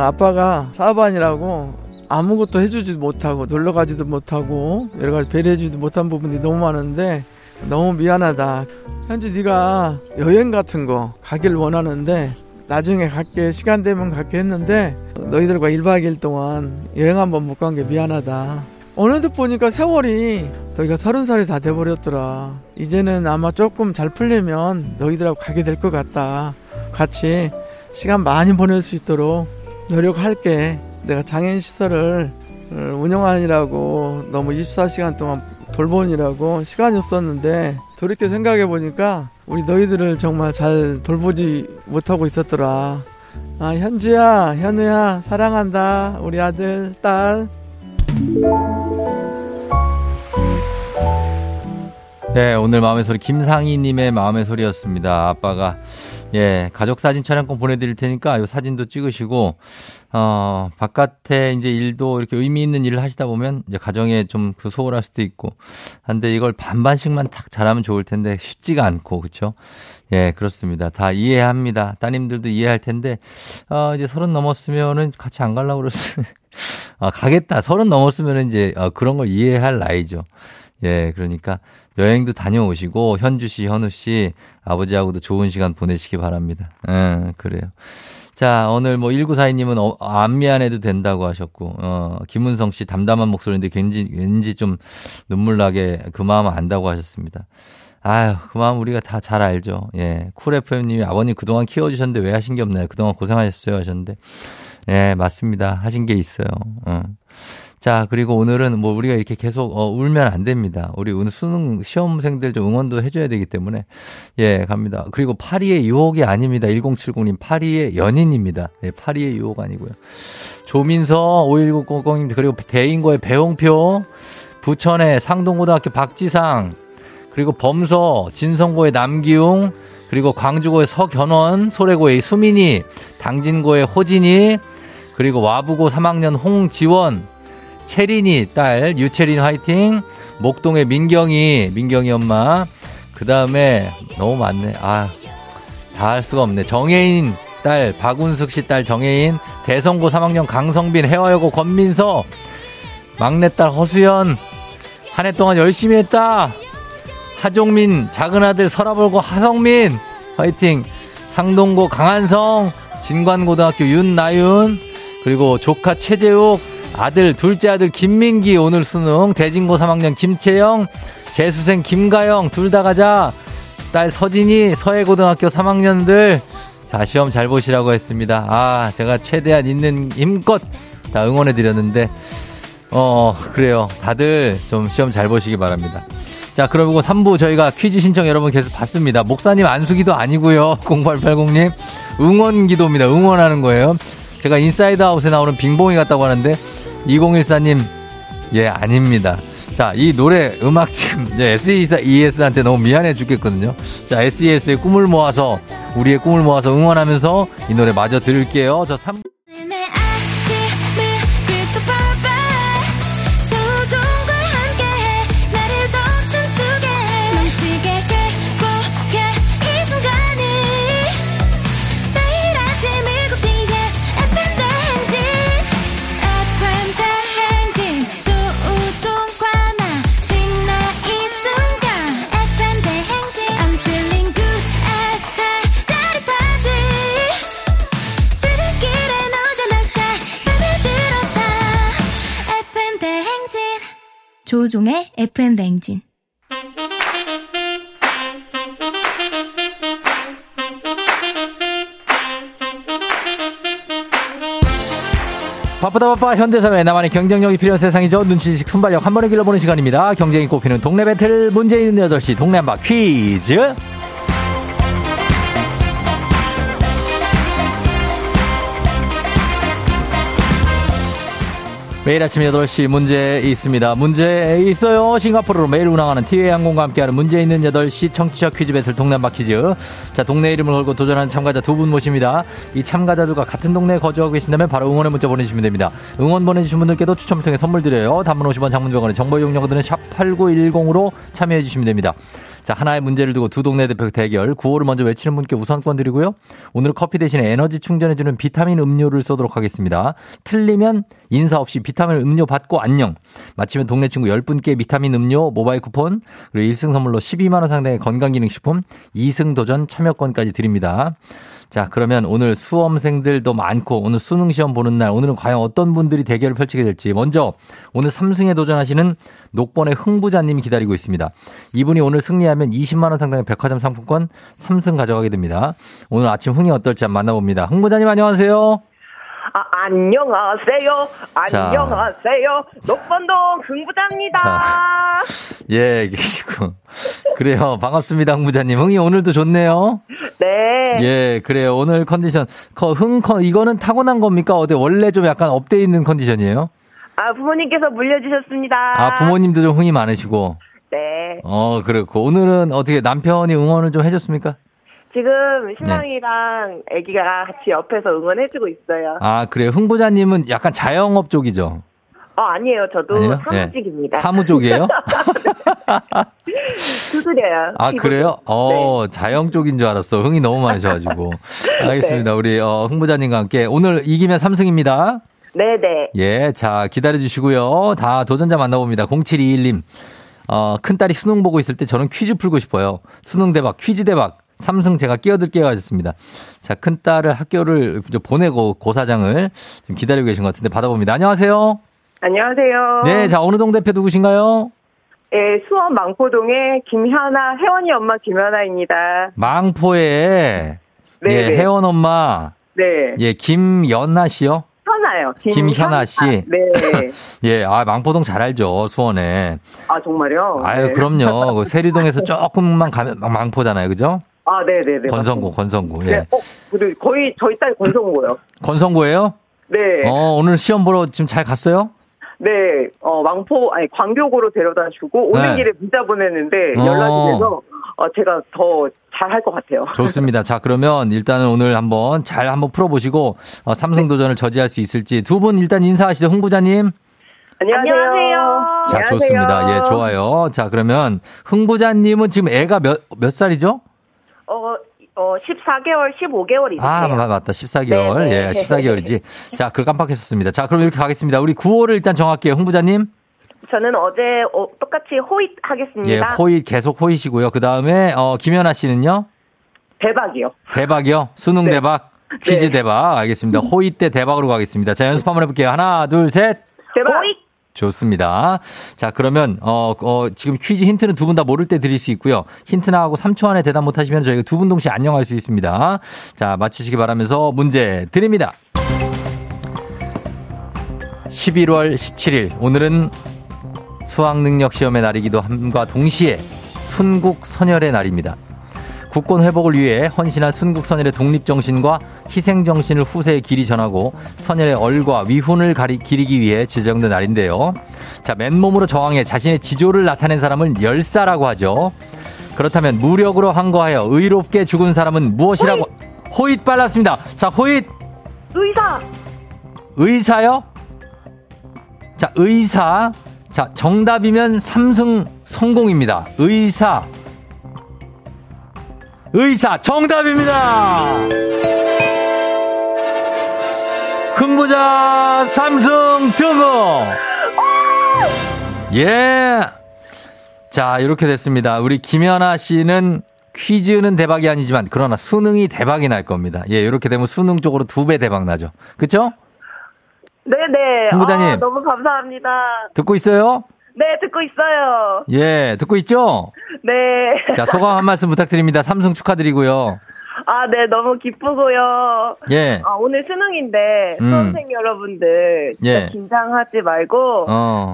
아빠가 사업안이라고 아무것도 해주지도 못하고 놀러가지도 못하고 여러가지 배려해주지도 못한 부분이 너무 많은데 너무 미안하다. 현주, 네가 여행 같은 거 가길 원하는데 나중에 갈게, 시간 되면 갈게 했는데 너희들과 1박 2일 동안 여행 한번 못 간 게 미안하다. 어느덧 보니까 세월이 너희가 30살이 다 돼버렸더라. 이제는 아마 조금 잘 풀리면 너희들하고 가게 될 것 같다. 같이 시간 많이 보낼 수 있도록 노력할게. 내가 장애인 시설을 운영하느라고 너무 24시간 동안 돌보느라고 시간이 없었는데 돌이켜 생각해보니까 우리 너희들을 정말 잘 돌보지 못하고 있었더라. 현주야, 현우야, 사랑한다. 우리 아들, 딸. 네, 오늘 마음의 소리 김상희님의 마음의 소리였습니다. 아빠가 예 가족 사진 촬영권 보내드릴 테니까 이 사진도 찍으시고 바깥에 이제 일도 이렇게 의미 있는 일을 하시다 보면 이제 가정에 좀 그 소홀할 수도 있고 한데 이걸 반반씩만 딱 잘하면 좋을 텐데 쉽지가 않고 그렇죠? 예, 그렇습니다. 다 이해합니다. 따님들도 이해할 텐데 이제 30 넘었으면은 같이 안 가려고 그랬어. 아 가겠다. 30 넘었으면은 이제 그런 걸 이해할 나이죠. 예, 그러니까 여행도 다녀오시고 현주 씨, 현우 씨 아버지하고도 좋은 시간 보내시기 바랍니다. 그래요. 자, 오늘 뭐 1942님은 안 미안해도 된다고 하셨고, 김은성 씨 담담한 목소리인데 왠지 좀 눈물 나게 그 마음 안다고 하셨습니다. 아유, 그 마음 우리가 다 잘 알죠. 예, 쿨 FM님이 아버님 그동안 키워주셨는데 왜 하신 게 없나요? 그동안 고생하셨어요 하셨는데, 예, 맞습니다. 하신 게 있어요. 자, 그리고 오늘은 뭐 우리가 이렇게 계속 울면 안 됩니다. 우리 오늘 수능 시험생들 좀 응원도 해줘야 되기 때문에 예 갑니다. 그리고 파리의 유혹이 아닙니다. 1070님 파리의 연인입니다. 예, 파리의 유혹 아니고요. 조민서 51900님 그리고 대인고의 배홍표 부천의 상동고등학교 박지상 그리고 범서 진성고의 남기웅 그리고 광주고의 서견원 소래고의 수민이 당진고의 호진이 그리고 와부고 3학년 홍지원 채린이 딸 유채린 화이팅 목동의 민경이 엄마 그 다음에 너무 많네 아 다 할 수가 없네 정혜인 딸 박운숙 씨 딸 정혜인 대성고 3학년 강성빈 해화여고 권민서 막내딸 허수연 한 해 동안 열심히 했다 하종민 작은아들 설아벌고 하성민 화이팅 상동고 강한성 진관고등학교 윤나윤 그리고 조카 최재욱 아들 둘째 아들 김민기 오늘 수능 대진고 3학년 김채영 재수생 김가영 둘 다 가자 딸 서진이 서해고등학교 3학년들 자 시험 잘 보시라고 했습니다. 아 제가 최대한 있는 힘껏 다 응원해드렸는데 그래요 다들 좀 시험 잘 보시기 바랍니다. 자 그러고 3부 저희가 퀴즈 신청 여러분 계속 받습니다. 목사님 안수기도 아니고요 0880님 응원기도입니다. 응원하는 거예요. 제가 인사이드 아웃에 나오는 빙봉이 같다고 하는데 2014님 예 아닙니다. 자, 이 노래 음악 지금 SES한테 너무 미안해 죽겠거든요. 자, SES의 꿈을 모아서 우리의 꿈을 모아서 응원하면서 이 노래 마저 들을게요. 저 3... 조우종의 FM 대행진 바쁘다 바빠 현대사회 나만의 경쟁력이 필요한 세상이죠. 눈치 지식 순발력 한 번에 길러보는 시간입니다. 경쟁이 꼽히는 동네 배틀 문제 있는 8시 동네 한바 퀴즈 매일 아침 8시 문제 있습니다. 문제 있어요. 싱가포르로 매일 운항하는 티웨이 항공과 함께하는 문제 있는 8시 청취자 퀴즈 배틀 동남바 퀴즈. 자, 동네 이름을 걸고 도전하는 참가자 두 분 모십니다. 이 참가자들과 같은 동네에 거주하고 계신다면 바로 응원의 문자 보내주시면 됩니다. 응원 보내주신 분들께도 추첨을 통해 선물 드려요. 단문 50원 장문 100원의 정보 이용료들은 샵8910으로 참여해 주시면 됩니다. 자, 하나의 문제를 두고 두 동네 대표 대결, 구호를 먼저 외치는 분께 우선권 드리고요. 오늘 커피 대신에 에너지 충전해주는 비타민 음료를 쏘도록 하겠습니다. 틀리면 인사 없이 비타민 음료 받고 안녕. 마치면 동네 친구 10분께 비타민 음료, 모바일 쿠폰, 그리고 1승 선물로 12만원 상당의 건강기능식품, 2승 도전 참여권까지 드립니다. 자, 그러면 오늘 수험생들도 많고 오늘 수능시험 보는 날 오늘은 과연 어떤 분들이 대결을 펼치게 될지 먼저 오늘 3승에 도전하시는 녹번의 흥부자님이 기다리고 있습니다. 이분이 오늘 승리하면 20만 원 상당의 백화점 상품권 3승 가져가게 됩니다. 오늘 아침 흥이 어떨지 한번 만나봅니다. 흥부자님 안녕하세요. 아, 안녕하세요. 자, 안녕하세요. 녹번동 흥부자입니다. 자, 예, 그래요. 반갑습니다, 흥부자님. 흥이 오늘도 좋네요. 네. 예, 그래요. 오늘 컨디션, 이거는 타고난 겁니까? 어디 원래 좀 약간 업돼 있는 컨디션이에요? 아, 부모님께서 물려주셨습니다. 아, 부모님도 좀 흥이 많으시고. 네. 그렇고 오늘은 어떻게 남편이 응원을 좀 해줬습니까? 지금 신랑이랑 아기가 같이 옆에서 응원해주고 있어요. 아, 그래요? 흥부자님은 약간 자영업 쪽이죠? 아니에요. 저도 아니에요? 사무직입니다. 네. 사무 쪽이에요? 두드려요. 아, 그래요? 네. 자영 쪽인 줄 알았어. 흥이 너무 많으셔가지고. 알겠습니다. 네. 우리 흥부자님과 함께 오늘 이기면 3승입니다. 네네. 예, 자, 기다려주시고요. 다 도전자 만나봅니다. 0721님. 큰딸이 수능 보고 있을 때 저는 퀴즈 풀고 싶어요. 수능 대박, 퀴즈 대박. 3승 제가 끼어들게요 하셨습니다. 자, 큰딸을 학교를 보내고 고사장을 지금 기다리고 계신 것 같은데 받아봅니다. 안녕하세요. 안녕하세요. 네, 자, 어느 동 대표 누구신가요? 예, 수원 망포동의 김현아, 혜원이 엄마 김현아입니다. 망포에, 네, 예, 혜원 엄마. 네. 예, 김연아 씨요? 현아요. 김현아 씨. 네. 예, 망포동 잘 알죠, 수원에. 아, 정말요? 아유, 네. 그럼요. 그 세리동에서 조금만 가면 망포잖아요, 그죠? 아, 네네네. 건성구. 네. 예. 그리고 거의 저희 딸 건성구예요. 건성구예요? 네. 오늘 시험 보러 지금 잘 갔어요? 네. 광교고로 데려다 주고 오는 길에 문자 보냈는데 연락이 돼서 제가 더 잘할 것 같아요. 좋습니다. 자, 그러면 일단은 오늘 한번 풀어보시고 삼성 도전을 저지할 수 있을지 두 분 일단 인사하시죠. 홍부자님. 안녕하세요. 자, 안녕하세요. 좋습니다. 예, 좋아요. 자, 그러면 흥부자님은 지금 애가 몇 살이죠? 14개월, 15개월이죠. 아, 맞다. 14개월. 네네. 예, 14개월이지. 자, 그걸 깜빡했었습니다. 자, 그럼 이렇게 가겠습니다. 우리 9호를 일단 정할게요. 홍부자님. 저는 어제 똑같이 호잇 하겠습니다. 예, 호잇, 계속 호잇이고요. 그 다음에, 김연아 씨는요? 대박이요. 대박이요? 수능 네. 대박, 퀴즈 네. 대박. 알겠습니다. 호잇 대 대박으로 가겠습니다. 자, 연습 한번 해볼게요. 하나, 둘, 셋. 대박. 호잇. 좋습니다. 자, 그러면 지금 퀴즈 힌트는 두 분 다 모를 때 드릴 수 있고요. 힌트 나가고 3초 안에 대답 못하시면 저희가 두 분 동시에 안녕할 수 있습니다. 자, 맞추시기 바라면서 문제 드립니다. 11월 17일 오늘은 수학능력시험의 날이기도 함과 동시에 순국선열의 날입니다. 국권 회복을 위해 헌신한 순국선열의 독립정신과 희생정신을 후세에 길이 전하고 선열의 얼과 위훈을 기리기 위해 지정된 날인데요. 자, 맨몸으로 저항해 자신의 지조를 나타낸 사람을 열사라고 하죠. 그렇다면 무력으로 항거하여 의롭게 죽은 사람은 무엇이라고? 호잇 빨랐습니다. 자, 호잇. 의사. 의사요? 자, 의사. 자, 정답이면 3승 성공입니다. 의사. 의사 정답입니다. 흥부자 삼승 등급. 예. 자, 이렇게 됐습니다. 우리 김연아 씨는 퀴즈는 대박이 아니지만 그러나 수능이 대박이 날 겁니다. 예, 이렇게 되면 수능 쪽으로 2배 대박 나죠. 그렇죠? 네네. 흥부자님. 너무 감사합니다. 듣고 있어요? 네, 듣고 있어요. 예, 듣고 있죠? 네. 자, 소감 한 말씀 부탁드립니다. 삼성 축하드리고요. 아, 네, 너무 기쁘고요. 예. 오늘 수능인데, 수험생 여러분들, 예. 긴장하지 말고,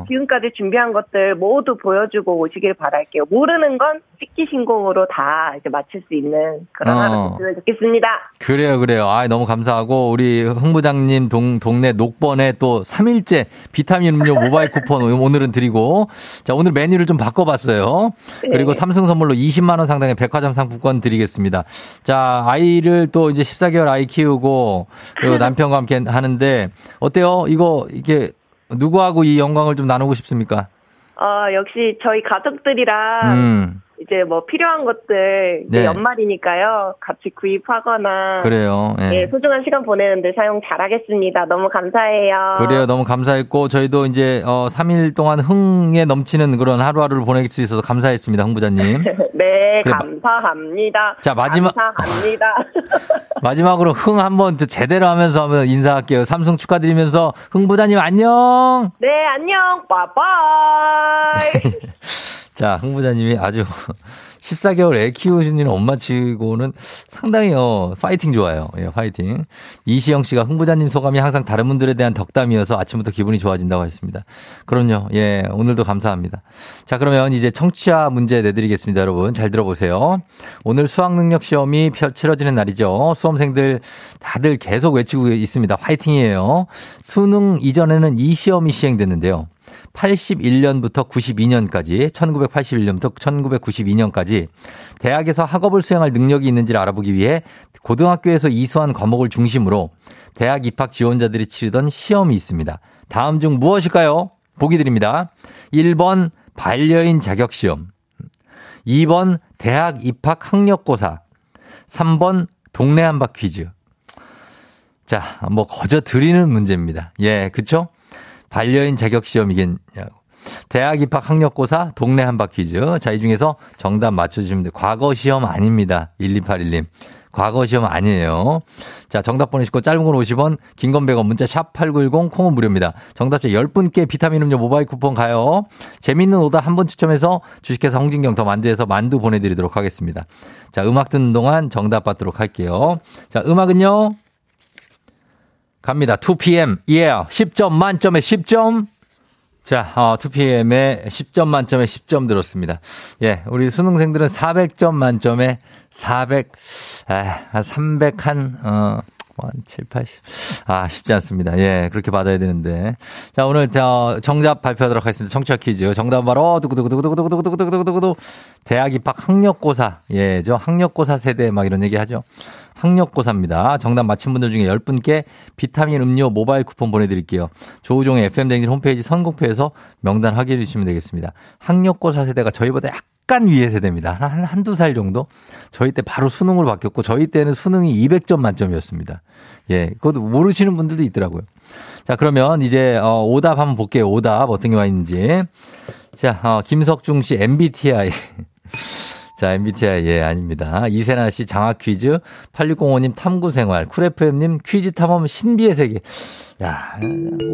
지금까지 준비한 것들 모두 보여주고 오시길 바랄게요. 모르는 건 찍기 신공으로 다 이제 맞출 수 있는 그런 하루 됐으면 좋겠습니다. 그래요. 아, 너무 감사하고, 우리 홍부장님 동네 녹번에 또 3일째 비타민 음료 모바일 쿠폰 오늘은 드리고, 자, 오늘 메뉴를 좀 바꿔봤어요. 네. 그리고 삼성 선물로 20만원 상당의 백화점 상품권 드리겠습니다. 자, 아이를 또 이제 14개월 아이 키우고 남편과 함께 하는데 어때요? 이거 이게 누구하고 이 영광을 좀 나누고 싶습니까? 역시 저희 가족들이랑 이제 뭐 필요한 것들 이제 네. 연말이니까요. 같이 구입하거나 그래요. 네. 예, 소중한 시간 보내는데 사용 잘하겠습니다. 너무 감사해요. 그래요. 너무 감사했고 저희도 이제 3일 동안 흥에 넘치는 그런 하루하루를 보낼 수 있어서 감사했습니다. 홍부자님. 네. 그래, 감사합니다. 자, 감사합니다. 마지막으로 흥 한번 제대로 하면서 인사할게요. 삼성 축하드리면서 흥부자님 안녕. 네. 안녕. 바이바이. 자, 흥부자님이 아주 14개월 애 키우시는 엄마 치고는 상당히요, 파이팅 좋아요. 예, 파이팅. 이시영 씨가 흥부자님 소감이 항상 다른 분들에 대한 덕담이어서 아침부터 기분이 좋아진다고 하셨습니다. 그럼요. 예, 오늘도 감사합니다. 자, 그러면 이제 청취자 문제 내드리겠습니다. 여러분, 잘 들어보세요. 오늘 수학능력시험이 치러지는 날이죠. 수험생들 다들 계속 외치고 있습니다. 파이팅이에요. 수능 이전에는 이 시험이 시행됐는데요. 81년부터 92년까지 1981년부터 1992년까지 대학에서 학업을 수행할 능력이 있는지를 알아보기 위해 고등학교에서 이수한 과목을 중심으로 대학 입학 지원자들이 치르던 시험이 있습니다. 다음 중 무엇일까요? 보기 드립니다. 1번 반려인 자격시험, 2번 대학 입학 학력고사, 3번 동네 한바 퀴즈. 자, 뭐 거저 드리는 문제입니다. 예, 그쵸? 반려인 자격시험이긴, 대학 입학 학력고사, 동네 한바 퀴즈. 자, 이 중에서 정답 맞춰주시면 돼요. 과거 시험 아닙니다. 1281님. 과거 시험 아니에요. 자, 정답 보내시고 짧은 건 50원, 긴 건 100원, 문자 샵 8910, 콩은 무료입니다. 정답자 10분께 비타민 음료 모바일 쿠폰 가요. 재밌는 오답 한 번 추첨해서 주식회사 홍진경 더 만두에서 만두 보내드리도록 하겠습니다. 자, 음악 듣는 동안 정답 받도록 할게요. 자, 음악은요. 갑니다. 2pm. 예. Yeah. 10점 만점에 10점. 자, 2pm에 10점 만점에 10점 들었습니다. 예, 우리 수능생들은 400점 만점에 300, 780. 아, 쉽지 않습니다. 예, 그렇게 받아야 되는데. 자, 오늘 정답 발표하도록 하겠습니다. 청취자 퀴즈. 정답 바로, 두구두구두구두구두구두구두구두구두구. 대학 입학 학력고사. 예, 저 학력고사 세대 막 이런 얘기 하죠. 학력고사입니다. 정답 맞힌 분들 중에 10분께 비타민 음료 모바일 쿠폰 보내드릴게요. 조우종의 FM 대행진 홈페이지 선곡표에서 명단 확인해 주시면 되겠습니다. 학력고사 세대가 저희보다 약간 위에 세대입니다. 한두 살 정도? 저희 때 바로 수능으로 바뀌었고, 저희 때는 수능이 200점 만점이었습니다. 예, 그것도 모르시는 분들도 있더라고요. 자, 그러면 이제 오답 한번 볼게요. 오답 어떤 게 와 있는지. 자, 김석중 씨 MBTI. 자, MBTI, 예, 아닙니다. 이세나 씨, 장학 퀴즈. 8605님, 탐구생활. 쿨FM님, 퀴즈 탐험, 신비의 세계. 야,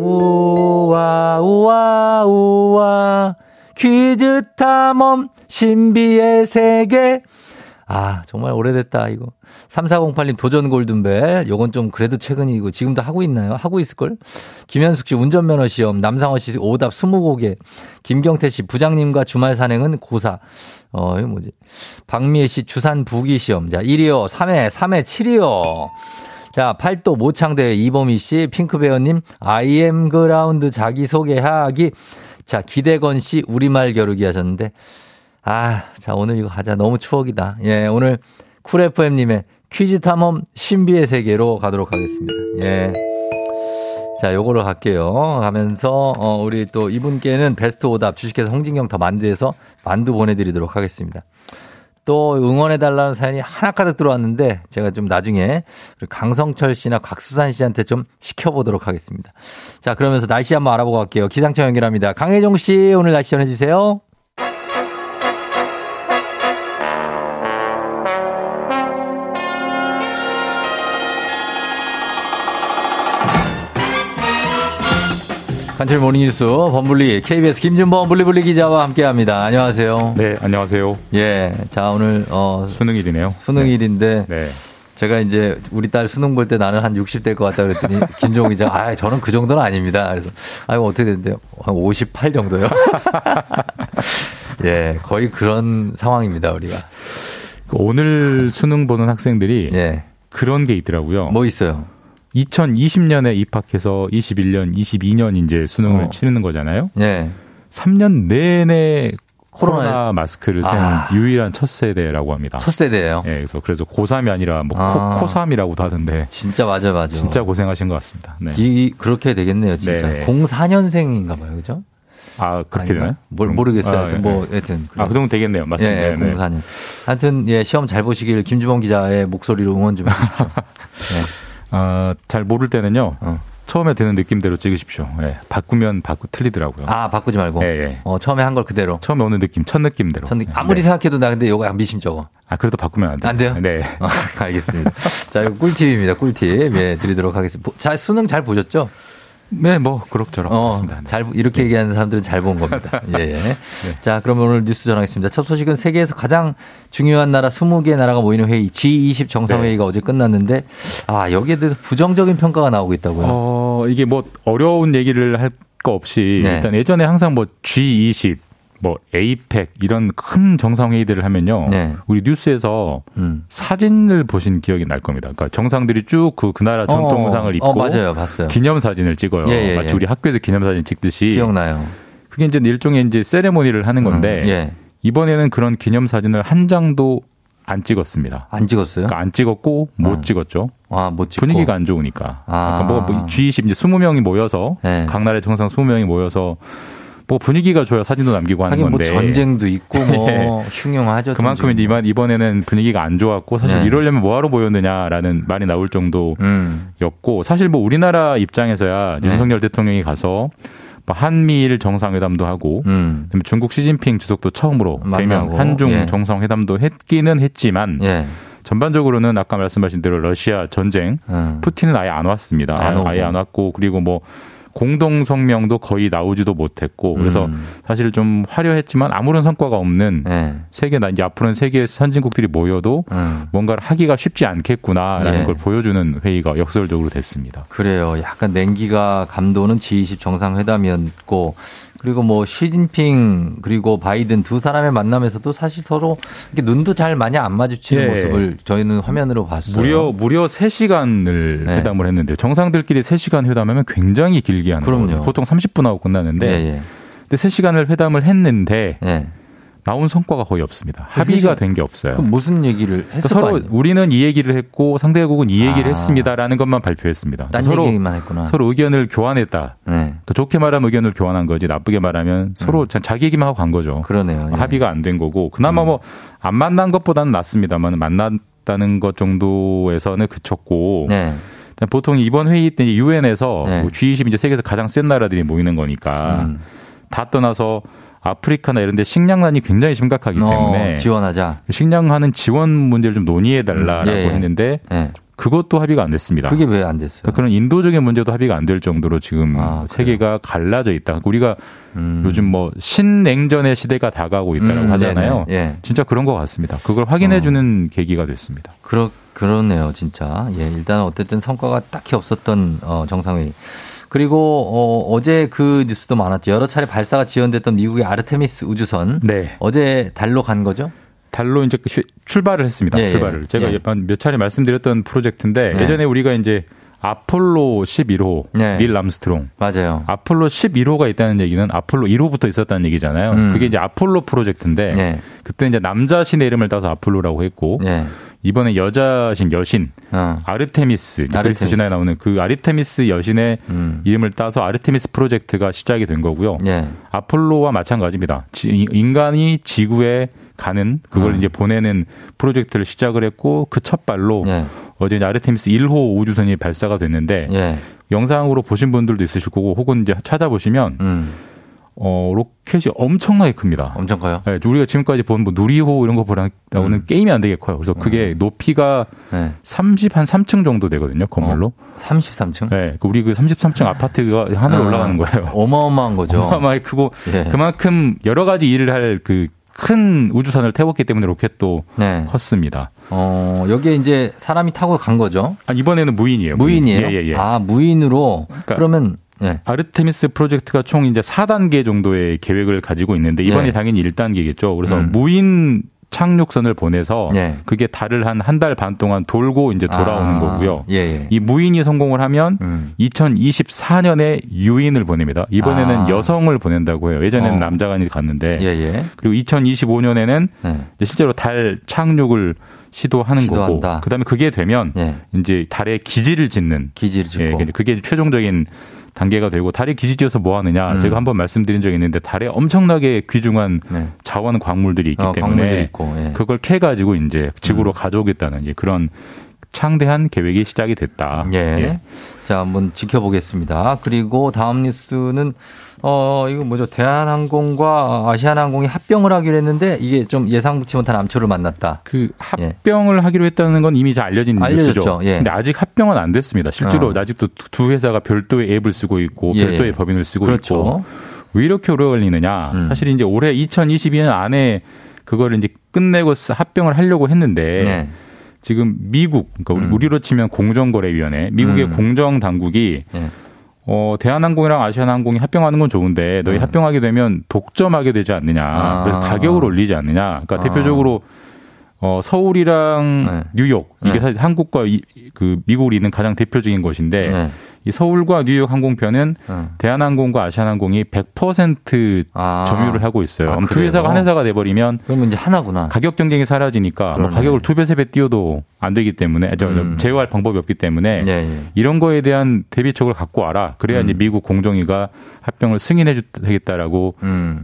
우와, 우와, 우와. 퀴즈 탐험, 신비의 세계. 아, 정말 오래됐다, 이거. 3408님, 도전 골든벨. 요건 좀 그래도 최근이고, 지금도 하고 있나요? 하고 있을걸? 김현숙 씨, 운전면허 시험. 남상원 씨, 오답 20고개. 김경태 씨, 부장님과 주말 산행은 고사. 이거 뭐지? 박미애 씨, 주산 부기 시험. 자, 1위요. 3회, 7위요. 자, 팔도 모창대회. 이범희 씨, 핑크베어님, IM 그라운드 자기소개하기. 자, 기대건 씨, 우리말 겨루기 하셨는데. 아, 자, 오늘 이거 하자. 너무 추억이다. 예, 오늘 쿨 FM님의 퀴즈 탐험 신비의 세계로 가도록 하겠습니다. 예. 자, 요거로 갈게요. 가면서, 우리 또 이분께는 베스트 오답 주식회사 홍진경 더 만두에서 만두 보내드리도록 하겠습니다. 또 응원해달라는 사연이 하나 가득 들어왔는데 제가 좀 나중에 강성철 씨나 곽수산 씨한테 좀 시켜보도록 하겠습니다. 자, 그러면서 날씨 한번 알아보고 갈게요. 기상청 연결합니다. 강혜종 씨, 오늘 날씨 전해주세요. 간철 모닝뉴스 범블리 KBS 김준범 블리블리 기자와 함께합니다. 안녕하세요. 네, 안녕하세요. 예, 자, 오늘 수능일이네요. 수능일인데 네. 제가 이제 우리 딸 수능 볼 때 나는 한 60대일 것 같다 그랬더니 김종욱 기자, 아, 저는 그 정도는 아닙니다. 그래서 아, 이거 어떻게 되는데요? 한 58 정도요. 예, 거의 그런 상황입니다 우리가. 오늘 수능 보는 학생들이 예. 그런 게 있더라고요. 뭐 있어요? 2020년에 입학해서 21년, 22년 이제 수능을 치르는 거잖아요. 예. 3년 내내 코로나 마스크를 쓴 유일한 첫 세대라고 합니다. 첫 세대예요? 예. 그래서 고3이 아니라 뭐 고3이라고도 하던데. 진짜 맞아. 진짜 고생하신 것 같습니다. 네. 그렇게 되겠네요, 진짜. 네네. 04년생인가 봐요. 그죠? 아, 그렇게 되나요? 모르겠어요. 하여튼 뭐, 하여튼. 아, 그 정도 되겠네요. 맞습니다. 예, 04년. 하여튼, 예, 시험 잘 보시길 김주범 기자의 목소리로 응원 좀 해주십시오. 예. 아, 잘 모를 때는요. 처음에 드는 느낌대로 찍으십시오. 예. 바꾸면 틀리더라고요. 아, 바꾸지 말고. 예, 예. 처음에 한 걸 그대로. 처음에 오는 느낌, 첫 느낌대로. 아무리 네. 생각해도 나 근데 이거 안 미심쩍어. 아, 그래도 바꾸면 안 돼요? 안 돼요? 네. 알겠습니다. 자, 이거 꿀팁입니다. 꿀팁. 예, 드리도록 하겠습니다. 자, 수능 잘 보셨죠? 네, 뭐 그럭저럭 맞습니다. 네. 잘 이렇게 얘기하는 사람들은 잘 본 겁니다. 예. 네. 자, 그럼 오늘 뉴스 전하겠습니다. 첫 소식은 세계에서 가장 중요한 나라 20개의 나라가 모이는 회의 G20 정상회의가 네. 어제 끝났는데 아, 여기에 대해서 부정적인 평가가 나오고 있다고요. 이게 뭐 어려운 얘기를 할 거 없이 네. 일단 예전에 항상 뭐 G20 뭐 APEC 이런 큰 정상회의들을 하면요. 네. 우리 뉴스에서 사진을 보신 기억이 날 겁니다. 그러니까 정상들이 쭉 그 나라 전통 의상을 입고 맞아요. 봤어요. 기념사진을 찍어요. 예, 예, 마치 우리 학교에서 기념사진 찍듯이. 기억나요. 그게 이제 일종의 이제 세레모니를 하는 건데 예. 이번에는 그런 기념사진을 한 장도 안 찍었습니다. 안 찍었어요? 그러니까 안 찍었고 못 찍었죠. 아, 못 찍고. 분위기가 안 좋으니까. 아. 그러니까 뭐 G20 이제 20명이 모여서 네. 각 나라의 정상 20명이 모여서 뭐 분위기가 좋아야 사진도 남기고 하는 하긴 건데. 뭐 전쟁도 있고 뭐 흉흉하죠. 그만큼 이제 이번에는 분위기가 안 좋았고 사실 네. 이러려면 뭐하러 모였느냐라는 말이 나올 정도였고 사실 뭐 우리나라 입장에서야 네. 윤석열 대통령이 가서 한미일 정상회담도 하고 중국 시진핑 주석도 처음으로 대면 한중 예. 정상회담도 했기는 했지만 예. 전반적으로는 아까 말씀하신 대로 러시아 전쟁 푸틴은 아예 안 왔습니다. 아예 안 왔고 그리고 뭐 공동성명도 거의 나오지도 못했고 그래서 사실 좀 화려했지만 아무런 성과가 없는 예. 세계나 이제 앞으로는 세계 선진국들이 모여도 뭔가를 하기가 쉽지 않겠구나라는 예. 걸 보여주는 회의가 역설적으로 됐습니다. 그래요. 약간 냉기가 감도는 G20 정상회담이었고 그리고 뭐 시진핑 그리고 바이든 두 사람의 만남에서도 사실 서로 이렇게 눈도 잘 많이 안 마주치는 예. 모습을 저희는 화면으로 봤어요. 무려 3시간을 네. 회담을 했는데 정상들끼리 3시간 회담하면 굉장히 길게 하는 거예요. 보통 30분 하고 끝나는데 예. 근데 3시간을 회담을 했는데 예. 나온 성과가 거의 없습니다. 합의가 된 게 없어요. 그럼 무슨 얘기를 했을까요? 그러니까 서로 우리는 이 얘기를 했고 상대국은 이 얘기를 했습니다라는 것만 발표했습니다. 그러니까 딴 얘기만 했구나. 서로 의견을 교환했다. 네. 그러니까 좋게 말하면 의견을 교환한 거지 나쁘게 말하면 서로 자기 얘기만 하고 간 거죠. 그러네요. 예. 합의가 안 된 거고 그나마 뭐 안 만난 것보다는 낫습니다만 만났다는 것 정도에서는 그쳤고 네. 보통 이번 회의 때 유엔에서 네. 뭐 G20 이제 세계에서 가장 센 나라들이 모이는 거니까 다 떠나서 아프리카나 이런 데 식량난이 굉장히 심각하기 때문에 지원하자. 식량하는 지원 문제를 좀 논의해달라라고 예, 예. 했는데 예. 그것도 합의가 안 됐습니다. 그게 왜 안 됐어요? 그러니까 그런 인도적인 문제도 합의가 안 될 정도로 지금 세계가 갈라져 있다. 우리가 요즘 뭐 신냉전의 시대가 다가오고 있다라고 하잖아요. 예. 진짜 그런 것 같습니다. 그걸 확인해 주는 계기가 됐습니다. 그러네요 진짜. 예, 일단 어쨌든 성과가 딱히 없었던 정상회의. 그리고 어제 그 뉴스도 많았죠. 여러 차례 발사가 지연됐던 미국의 아르테미스 우주선. 네. 어제 달로 간 거죠? 달로 이제 출발을 했습니다. 예, 출발을. 예. 제가 몇 차례 말씀드렸던 프로젝트인데 예. 예전에 우리가 이제 아폴로 11호, 네. 닐 암스트롱. 맞아요. 아폴로 11호가 있다는 얘기는 아폴로 1호부터 있었다는 얘기잖아요. 그게 이제 아폴로 프로젝트인데 네. 그때 이제 남자 신의 이름을 따서 아폴로라고 했고 네. 이번에 여신 아르테미스, 그리스 신화에 나오는 그 아르테미스 여신의 이름을 따서 아르테미스 프로젝트가 시작이 된 거고요. 네. 아폴로와 마찬가지입니다. 인간이 지구에 가는 그걸 이제 보내는 프로젝트를 시작을 했고 그 첫 발로 예. 어제 아르테미스 1호 우주선이 발사가 됐는데 예. 영상으로 보신 분들도 있으실 거고 혹은 이제 찾아보시면 로켓이 엄청나게 큽니다. 엄청 커요? 네, 우리가 지금까지 본 뭐 누리호 이런 거 보라는 게임이 안 되게 커요. 그래서 그게 높이가 네. 3층 정도 되거든요. 건물로. 33층? 네, 우리 그 33층 아파트가 하늘에 올라가는 거예요. 어마어마한 거죠. 어마어마하게 크고 예. 그만큼 여러 가지 일을 할 그 큰 우주선을 태웠기 때문에 로켓도 네. 컸습니다. 여기에 이제 사람이 타고 간 거죠? 아, 이번에는 무인이에요. 무인이에요? 예, 예, 예. 아, 무인으로. 그러면 네. 아르테미스 프로젝트가 총 이제 4단계 정도의 계획을 가지고 있는데 이번이 네. 당연히 1단계겠죠. 그래서 무인 착륙선을 보내서 네. 그게 달을 한 달 반 동안 돌고 이제 돌아오는 거고요. 예, 예. 이 무인이 성공을 하면 2024년에 유인을 보냅니다. 이번에는 여성을 보낸다고 해요. 예전에는 남자가 갔는데 예, 예. 그리고 2025년에는 네. 실제로 달 착륙을 시도하는 거고 그다음에 그게 되면 예. 이제 달에 기지를 짓는 예, 그게 최종적인 단계가 되고 달에 기지 지어서 뭐 하느냐 제가 한번 말씀드린 적이 있는데 달에 엄청나게 귀중한 네. 자원 광물들이 있기 때문에 광물들이 있고, 예. 그걸 캐가지고 이제 지구로 가져오겠다는 그런 창대한 계획이 시작이 됐다. 예. 예. 자, 한번 지켜보겠습니다. 그리고 다음 뉴스는 이거 뭐죠? 대한항공과 아시아나항공이 합병을 하기로 했는데 이게 좀 예상치 못한 암초를 만났다. 그 합병을 예. 하기로 했다는 건 이미 잘 알려진 뉴스죠. 예. 근데 아직 합병은 안 됐습니다. 실제로 아직도 두 회사가 별도의 앱을 쓰고 있고 별도의 법인을 쓰고 그렇죠. 있고 왜 이렇게 오래 걸리느냐? 사실 이제 올해 2022년 안에 그걸 이제 끝내고 합병을 하려고 했는데. 네. 지금 미국, 그러니까 우리로 치면 공정거래위원회, 미국의 공정당국이 예. 대한항공이랑 아시아나항공이 합병하는 건 좋은데 너희 합병하게 되면 독점하게 되지 않느냐. 그래서 가격을 올리지 않느냐. 그러니까 대표적으로 서울이랑 뉴욕, 이게 사실 한국과 그 미국이 있는 가장 대표적인 것인데 이 서울과 뉴욕 항공편은 대한항공과 아시아나항공이 100% 점유를 하고 있어요. 아, 두 회사가 한 회사가 돼버리면 그러면 이제 하나구나. 가격 경쟁이 사라지니까 뭐 가격을 2배, 3배 띄워도 안 되기 때문에 제어할 방법이 없기 때문에 이런 거에 대한 대비책을 갖고 와라. 그래야 이제 미국 공정위가 합병을 승인해 주겠다라고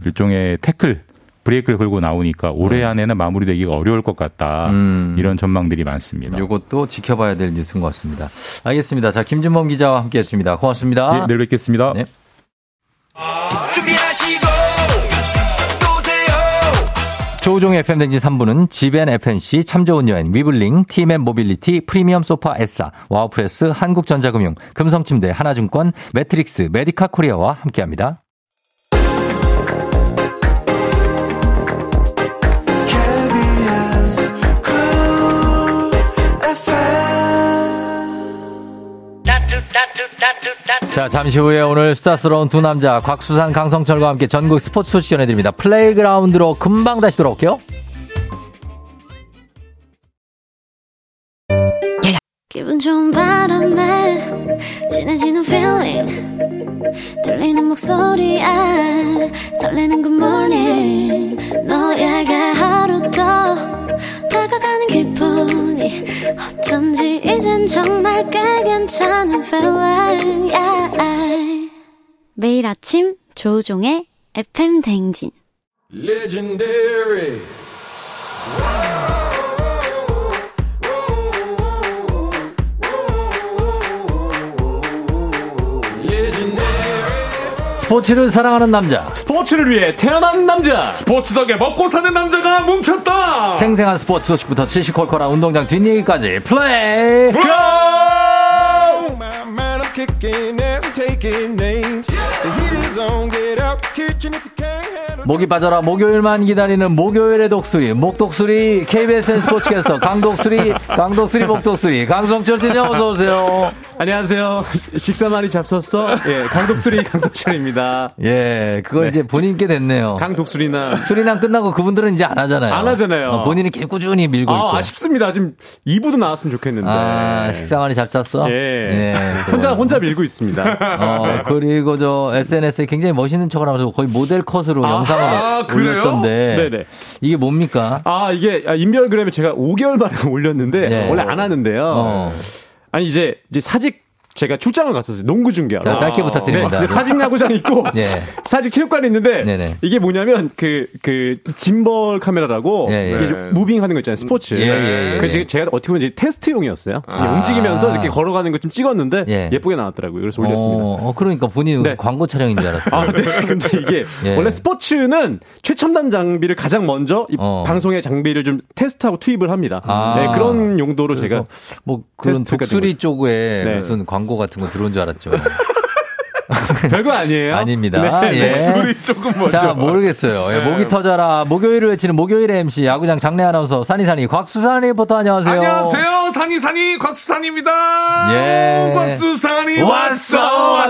일종의 태클. 브레이크를 걸고 나오니까 올해 안에는 마무리되기가 어려울 것 같다. 이런 전망들이 많습니다. 이것도 지켜봐야 될 뉴스인 것 같습니다. 알겠습니다. 자, 김준범 기자와 함께했습니다. 고맙습니다. 네, 내일 뵙겠습니다. 네. 조우종 FM 대행진 3부는 GBNFNC, 참 좋은 여행, 위블링, t m 모빌리티, 프리미엄 소파 s 사 와우프레스, 한국전자금융, 금성침대, 하나증권, 매트릭스, 메디카 코리아와 함께합니다. 자, 잠시 후에 오늘 수다스러운 두 남자 곽수산, 강성철과 함께 전국 스포츠 소식 전해드립니다. 플레이그라운드로 금방 다시 돌아올게요. 기분 좋은 바람에 진해지는 feeling 들리는 목소리에 설레는 good morning 너에게 하루 더 다가가는 기분이 어쩐지 이젠 정말 꽤 괜찮은 feeling yeah. 매일 아침 조우종의 FM 대행진 Legendary 스포츠를 사랑하는 남자, 스포츠를 위해 태어난 남자, 스포츠 덕에 먹고 사는 남자가 뭉쳤다. 생생한 스포츠 소식부터 시시콜콜한 운동장 뒷얘기까지 플레이 고! 목이 빠져라 목요일만 기다리는 목요일의 독수리, 목독수리 KBSN 스포츠캐스터 강독수리, 강독수리 목독수리 강성철 팀장 어서 오세요. 안녕하세요. 식사 많이 잡섰어? 예, 강독수리 강성철입니다. 예, 그걸 네. 이제 본인께 됐네요. 강독수리나 수리난 끝나고 그분들은 이제 안 하잖아요. 안 하잖아요. 본인이 계속 꾸준히 밀고 있고. 아쉽습니다. 지금 2부도 나왔으면 좋겠는데. 아, 식사 많이 잡섰어? 예. 예. 혼자 밀고 있습니다. 그리고 저 SNS에 굉장히 멋있는 척을 하면서 거의 모델 컷으로 영상. 아, 올렸던데. 네네. 이게 뭡니까? 아, 이게 인별그램에 제가 5개월 만에 올렸는데 네. 원래 안 하는데요. 아니 이제 사직 제가 출장을 갔었어요. 농구 중계하러. 자, 짧게 부탁드립니다. 네, 근데 사직 야구장 있고 네. 사직 체육관이 있는데 네네. 이게 뭐냐면 그 짐벌 카메라라고 네, 이게 네. 무빙하는 거 있잖아요. 스포츠. 네. 그래서 제가 어떻게 보면 이제 테스트용이었어요. 움직이면서 이렇게 걸어가는 것 좀 찍었는데 네. 예쁘게 나왔더라고요. 그래서 올렸습니다. 그러니까 본인 네. 광고 촬영인 줄 알았어요. 아, 네. 근데 이게 네. 원래 스포츠는 최첨단 장비를 가장 먼저 이 방송의 장비를 좀 테스트하고 투입을 합니다. 네, 그런 용도로 제가 뭐 그런 독수리 쪽에 네. 무슨 광고 같은 거 들어온 줄 알았죠. 별거 아니에요? 아닙니다. 네, 목소리 조금 먼저. 자, 모르겠어요. 네. 목이 터져라. 목요일을 외치는 목요일의 MC, 야구장 장내 아나운서, 산이산이, 곽수산이 리포터 안녕하세요. 안녕하세요. 산이산이, 곽수산입니다. 예. 곽수산이 왔어.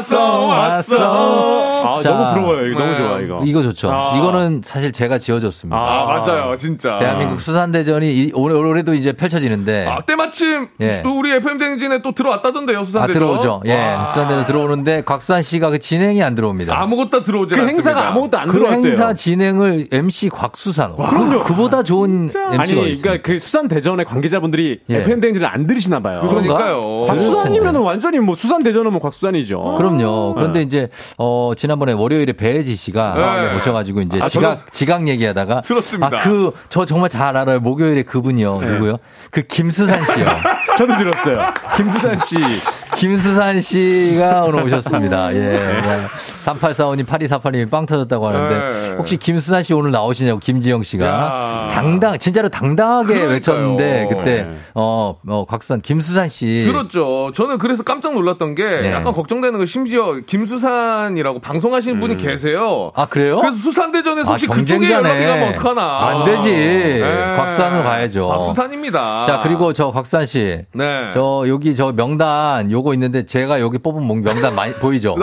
아, 자, 너무 부러워요. 이거 네. 너무 좋아, 이거. 이거 좋죠. 이거는 사실 제가 지어줬습니다. 아, 맞아요. 진짜. 대한민국 수산대전이 올해도 이제 펼쳐지는데. 아, 때마침 예. 우리 FM대행진에 또 들어왔다던데요, 수산대전. 아, 들어오죠. 예. 수산대전 들어오는데, 곽수산 씨가 그 진행이 안 들어옵니다. 아무것도 들어오지 않습니다. 그 행사가 아무것도 안 들어왔대요. 그 행사 진행을 MC 곽수산. 와, 그럼요. 그보다 좋은 진짜. MC가 아니, 있습니다. 그러니까 그 수산 대전의 관계자분들이 예. FM 대행진을 안 들으시나 봐요. 그러니까요. 곽수산이면 완전히 뭐 수산 대전은 뭐 곽수산이죠. 그럼요. 그런데 이제 지난번에 월요일에 배혜지 씨가 오셔가지고 이제 지각 얘기하다가 들었습니다. 아, 저 정말 잘 알아요. 목요일에 그분이요. 네. 누구요? 그 김수산 씨요. 저도 들었어요. 김수산 씨. 김수산 씨가 오늘 오셨습니다. 예. 3845님, 8248님이 빵 터졌다고 하는데, 혹시 김수산 씨 오늘 나오시냐고, 김지영 씨가. 진짜로 당당하게 그러니까요. 외쳤는데, 그때, 곽수산, 김수산 씨. 들었죠. 저는 그래서 깜짝 놀랐던 게, 네. 약간 걱정되는 거, 심지어 김수산이라고 방송하시는 분이 계세요. 아, 그래요? 그래서 수산대전에서 혹시 그쪽에 연락이 가면 어떡하나. 안 되지. 네. 곽수산으로 가야죠. 곽수산입니다. 자, 그리고 저 곽수산 씨. 네. 여기 명단, 보고 있는데 제가 여기 뽑은 명단 많이 보이죠?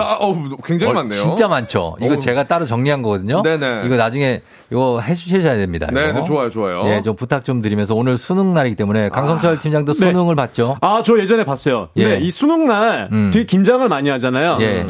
굉장히 많네요. 진짜 많죠. 이거 제가 따로 정리한 거거든요. 네네. 이거 나중에 이거 해주셔야 됩니다. 네, 네, 좋아요. 예, 좀 부탁 좀 드리면서 오늘 수능 날이기 때문에 강성철 팀장도 수능을 봤죠? 아, 저 예전에 봤어요. 예. 네, 이 수능 날 되게 긴장을 많이 하잖아요. 예.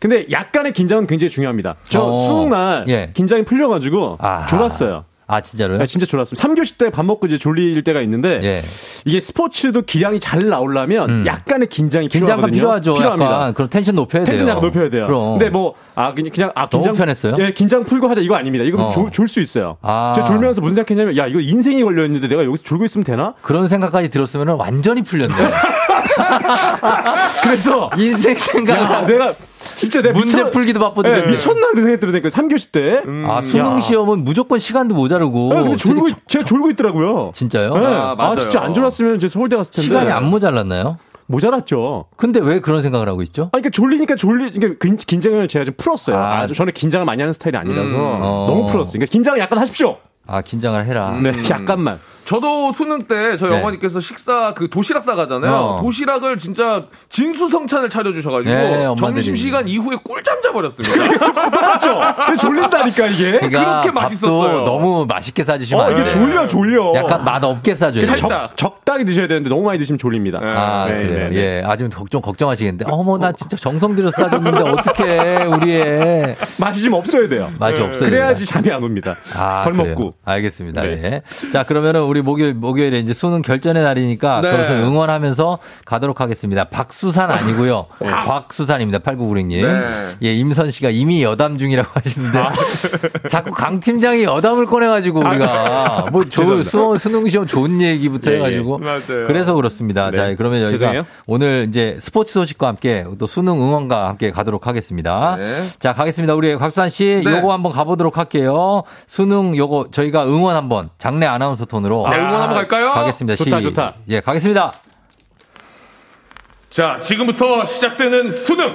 근데 약간의 긴장은 굉장히 중요합니다. 저 수능 날 긴장이 풀려가지고 졸았어요. 아, 진짜로요? 네, 진짜 졸았습니다. 3교시 때 밥 먹고 이제 졸릴 때가 있는데, 예. 이게 스포츠도 기량이 잘 나오려면 약간의 긴장이 필요하거든요. 긴장감 필요하죠. 필요합니다. 그럼 텐션 높여야 돼요. 텐션 약간 높여야 돼요. 그럼. 근데 뭐, 긴장. 너무 편했어요? 예, 긴장 풀고 하자. 이거 아닙니다. 이거 졸 수 있어요. 제가 졸면서 무슨 생각했냐면, 야, 이거 인생이 걸려있는데 내가 여기서 졸고 있으면 되나? 그런 생각까지 들었으면 완전히 풀렸네. 그래서. 인생 생각. 야, 내가. 진짜 내가 문제 풀기도 바쁘던데 미쳤나 그런 생각이 들으니까 3교시 때 수능 시험은 무조건 시간도 모자르고 근데 제가 졸고 있더라고요. 진짜요? 네. 맞아요. 진짜 안 졸았으면 제 서울대 갔을 텐데. 시간이 안 모자랐나요? 모자랐죠. 근데 왜 그런 생각을 하고 있죠? 그러니까 그러니까 긴장을 제가 좀 풀었어요. 저는 긴장을 많이 하는 스타일이 아니라서 너무 풀었어요. 그러니까 긴장을 약간 하십시오. 긴장을 해라. 네, 약간만. 저도 수능 때 저 어머니께서 식사 그 도시락 싸가잖아요. 도시락을 진짜 진수성찬을 차려주셔가지고 점심시간 이후에 꿀잠 자버렸습니다. 똑같죠? 졸린다니까 이게. 그렇게 맛있었어요. 너무 맛있게 싸주시면 안 돼요. 이게 졸려. 약간 맛 없게 싸줘요. 적당히 드셔야 되는데 너무 많이 드시면 졸립니다. 그래요. 예, 아주 걱정하시겠는데. 어머, 나 진짜 정성 들여 싸줬는데 어떡해 우리 애. 맛이 좀 없어야 돼요. 맛이 없어야 돼요. 그래야지 잠이 안 옵니다. 덜 먹고. 알겠습니다. 네. 자, 그러면은 우리 목요일에 이제 수능 결전의 날이니까 거기서 응원하면서 가도록 하겠습니다. 박수산 아니고요. 곽수산입니다. 8996님. 네. 예, 임선 씨가 이미 여담 중이라고 하시는데 자꾸 강 팀장이 여담을 꺼내가지고 우리가 뭐 수능 시험 좋은 얘기부터 해가지고 그래서 그렇습니다. 네. 자, 그러면 여기가 죄송해요. 오늘 이제 스포츠 소식과 함께 또 수능 응원과 함께 가도록 하겠습니다. 네. 자, 가겠습니다. 우리 곽수산 씨 요거 한번 가보도록 할게요. 수능 요거 저희가 응원 한번 장래 아나운서 톤으로. 응원 한번 갈까요? 가겠습니다. 좋다. 예, 가겠습니다. 자, 지금부터 시작되는 수능.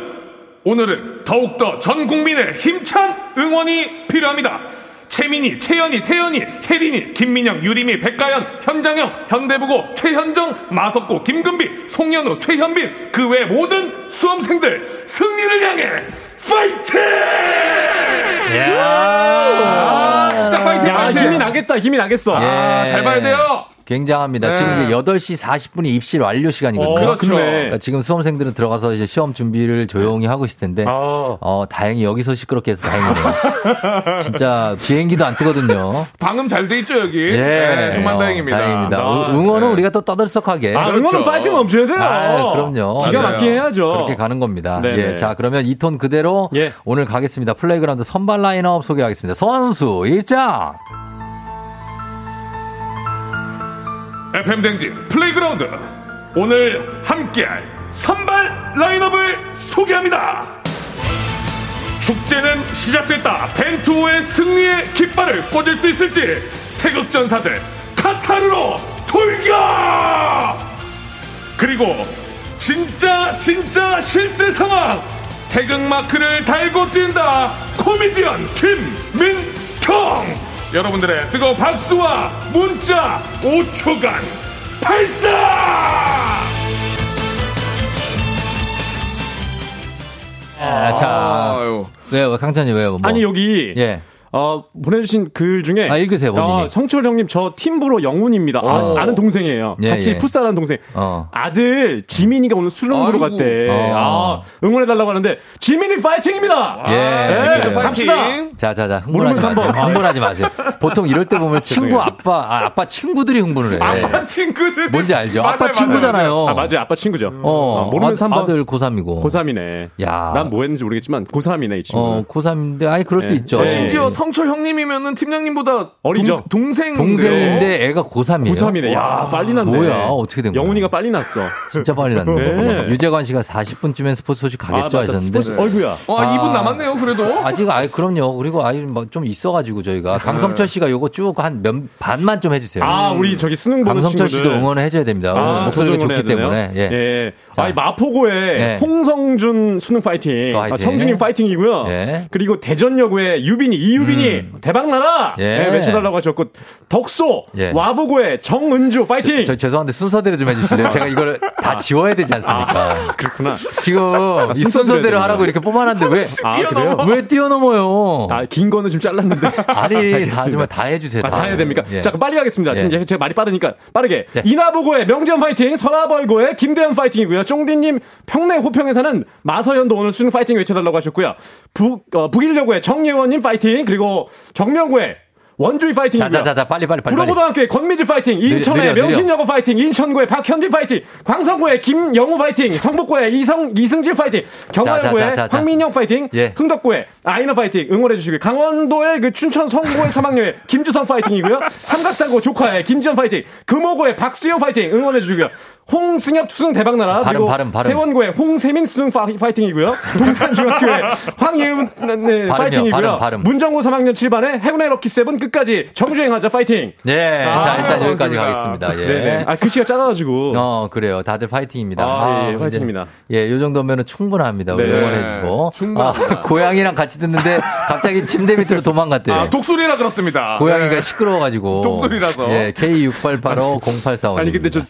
오늘은 더욱더 전 국민의 힘찬 응원이 필요합니다. 최민희, 채연이, 태연이, 혜린이, 김민영, 유림이, 백가연, 현장영, 현대부고, 최현정, 마석고, 김금비, 송현우, 최현빈, 그 외 모든 수험생들 승리를 향해 파이팅! 진짜 파이팅! 힘이 나겠어. 잘 봐야 돼요. 굉장합니다. 지금 이제 8시 40분이 입시 완료 시간이거든요. 그렇죠. 그러니까 지금 수험생들은 들어가서 이제 시험 준비를 조용히 하고 있을 텐데, 다행히 여기서 시끄럽게 해서 다행이네요. 진짜 비행기도 안 뜨거든요. 방음 잘 돼 있죠, 여기? 예. 정말 다행입니다. 다행입니다. 응원은 우리가 또 떠들썩하게. 응원은 빠짐 넘쳐야 돼요. 그럼요. 기가 막히게 해야죠. 그렇게 가는 겁니다. 예. 자, 그러면 이 톤 그대로 오늘 가겠습니다. 플레이그라운드 선발 라인업 소개하겠습니다. 선수 입장! FM 대행진 플레이그라운드 오늘 함께할 선발 라인업을 소개합니다. 축제는 시작됐다. 벤투호의 승리의 깃발을 꽂을 수 있을지 태극전사들 카타르로 돌격! 그리고 진짜 실제 상황 태극마크를 달고 뛴다. 코미디언 김민경! 여러분들의 뜨거운 박수와 문자 5초간 발사! 왜요? 강찬이 왜요? 아니 여기 보내주신 글 중에 읽으세요. 성철 형님 저 팀부로 영훈입니다. 아는 동생이에요. 같이 풋살하는 동생. 아들 지민이가 오늘 수능으로 갔대. 응원해달라고 하는데 지민이 파이팅입니다. 지민이 파이팅. 갑시다. 자자자. 흥분하지 마세요. 보통 이럴 때 보면 친구 아빠 친구들이 흥분을 해. 아빠 친구들. 뭔지 알죠? 아빠 친구잖아요. 맞아요. 아빠 친구죠. 모르면서 한 번. 아들 고3이고. 고3이네. 야, 난 뭐 했는지 모르겠지만 고3이네 이 친구. 고3인데 그럴 수 있죠. 심지어 성철 형님이면은 팀장님보다 어리죠. 동생인데 애가 고3이에요. 고3이네. 야, 빨리 났네. 뭐야, 어떻게 된 거야? 영훈이가 빨리 났어. 진짜 빨리 났네. 유재관 씨가 40분쯤엔 스포츠 소식 가겠죠 하셨는데. 어이구야. 2분 남았네요. 그래도. 아직 그럼요. 그리고 좀 있어가지고 저희가 강성철 씨가 요거 쭉 한 반만 좀 해주세요. 우리 저기 수능 보는 강성철 친구들. 씨도 응원을 해줘야 됩니다. 목소리가 좋기 때문에. 예. 마포고의 홍성준 수능 파이팅. 성준이 파이팅이고요. 그리고 대전여고의 유빈이 영빈이 대박나라 예. 외쳐달라고 하셨고 덕소 예. 와보고의 정은주 파이팅. 저 죄송한데 순서대로 좀 해주실래요? 제가 이걸 다 지워야 되지 않습니까? 아, 그렇구나. 지금 아, 이 순서대로 하라고 이렇게 뽑아놨는데 왜, 아, 그래요? 왜 뛰어넘어요? 아, 긴 거는 좀 잘랐는데. 아니 다 정말 다 해주세요. 다. 아, 다 해야 됩니까? 예. 자, 빨리 가겠습니다. 지금 예. 제가 말이 빠르니까 빠르게 예. 이나보고의 명재현 파이팅, 선화벌고의 김대현 파이팅이고요. 쫑디님 평내 호평에서는 마서연도 오늘 수능 파이팅 외쳐달라고 하셨고요. 북일여고의 정예원님 파이팅, 그리고 정명고의 원주희 파이팅이고요. 자자자 빨리. 구로고등학교의 권미지 파이팅, 인천의 명신여고 파이팅, 인천고의 박현진 파이팅, 광성고의 김영우 파이팅, 성북고의 이승질 파이팅, 경화여고의 황민영 파이팅, 예. 흥덕고의 아이너 파이팅 응원해주시고요. 강원도의 그 춘천 성고의 3학년의 김주성 파이팅이고요. 삼각산고 조카의 김지현 파이팅, 금호고의 박수영 파이팅 응원해주시고요. 홍승엽 수능 대박나라, 그리고 발음. 세원고의 홍세민 수능 파이팅이고요. 동탄중학교의 황예은 파이팅이고요. 발음. 문정고 3학년 7반의 행운의 럭키 세븐 끝까지 정주행하자 파이팅. 네, 아, 자 일단 여기까지 가겠습니다. 예. 네, 아 글씨가 작아가지고. 그래요. 다들 파이팅입니다. 아, 예, 파이팅입니다. 예, 요 정도면은 충분합니다. 네. 응원해주고. 충분합니다. 아, 고양이랑 같이 듣는데 갑자기 침대 밑으로 도망갔대요. 아, 독수리라 그렇습니다. 고양이가 네. 시끄러워가지고. 독수리라서. 예, K68850845. 아니 근데 저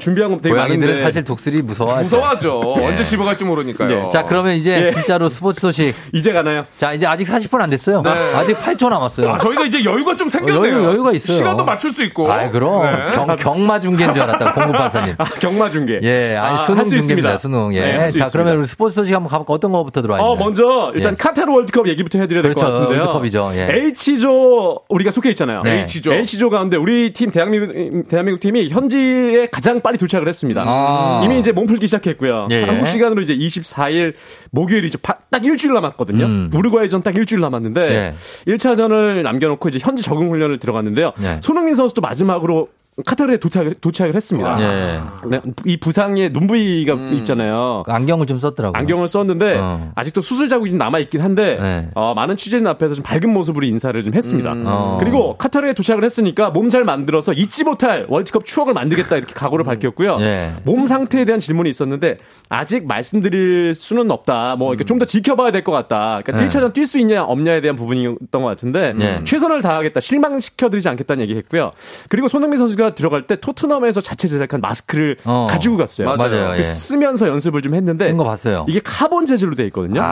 준비한. 고양이들은 사실 독수리 무서워하죠. 네. 언제 집어갈지 모르니까요. 네. 자 그러면 이제 예. 진짜로 스포츠 소식 이제 가나요? 자 이제 아직 40분 안 됐어요. 네. 아직 8초 남았어요. 아, 저희가 이제 여유가 좀 생겼네요. 여유가 있어요. 시간도 맞출 수 있고. 아 그럼 네. 경마 중계인 줄 알았다. 공급반사님. 아, 경마 중계. 예, 아니 수능 중계입니다. 수능. 예. 네, 자 그러면 우리 스포츠 소식 한번 가볼까? 어떤 거부터 들어와요? 먼저 일단 예. 카타르 월드컵 얘기부터 해드려야 될 것 같은데요. 월드컵이죠. 예. H조 우리가 속해 있잖아요. 네. H조 가운데 우리 팀 대한민국 팀이 현지에 가장 빨리 도착. 했습니다. 아. 이미 이제 몸 풀기 시작했고요. 예. 한국 시간으로 이제 24일 목요일이죠. 딱 일주일 남았거든요. 우루과이전 딱 일주일 남았는데 예. 1차전을 남겨놓고 이제 현지 적응 훈련을 들어갔는데요. 예. 손흥민 선수도 마지막으로 카타르에 도착을 했습니다. 예. 네, 이 부상의 눈부위가 있잖아요. 안경을 좀 썼더라고요. 안경을 썼는데 아직도 수술 자국이 남아 있긴 한데 예. 많은 취재진 앞에서 좀 밝은 모습으로 인사를 좀 했습니다. 그리고 카타르에 도착을 했으니까 몸 잘 만들어서 잊지 못할 월드컵 추억을 만들겠다 이렇게 각오를 밝혔고요. 예. 몸 상태에 대한 질문이 있었는데 아직 말씀드릴 수는 없다. 뭐 좀 더 지켜봐야 될 것 같다. 그러니까 예. 1차전 뛸 수 있냐 없냐에 대한 부분이었던 것 같은데 예. 최선을 다하겠다. 실망시켜드리지 않겠다는 얘기했고요. 그리고 손흥민 선수가 들어갈 때 토트넘에서 자체 제작한 마스크를 가지고 갔어요. 맞아요. 예. 쓰면서 연습을 좀 했는데 쓴 거 봤어요. 이게 카본 재질로 되어 있거든요.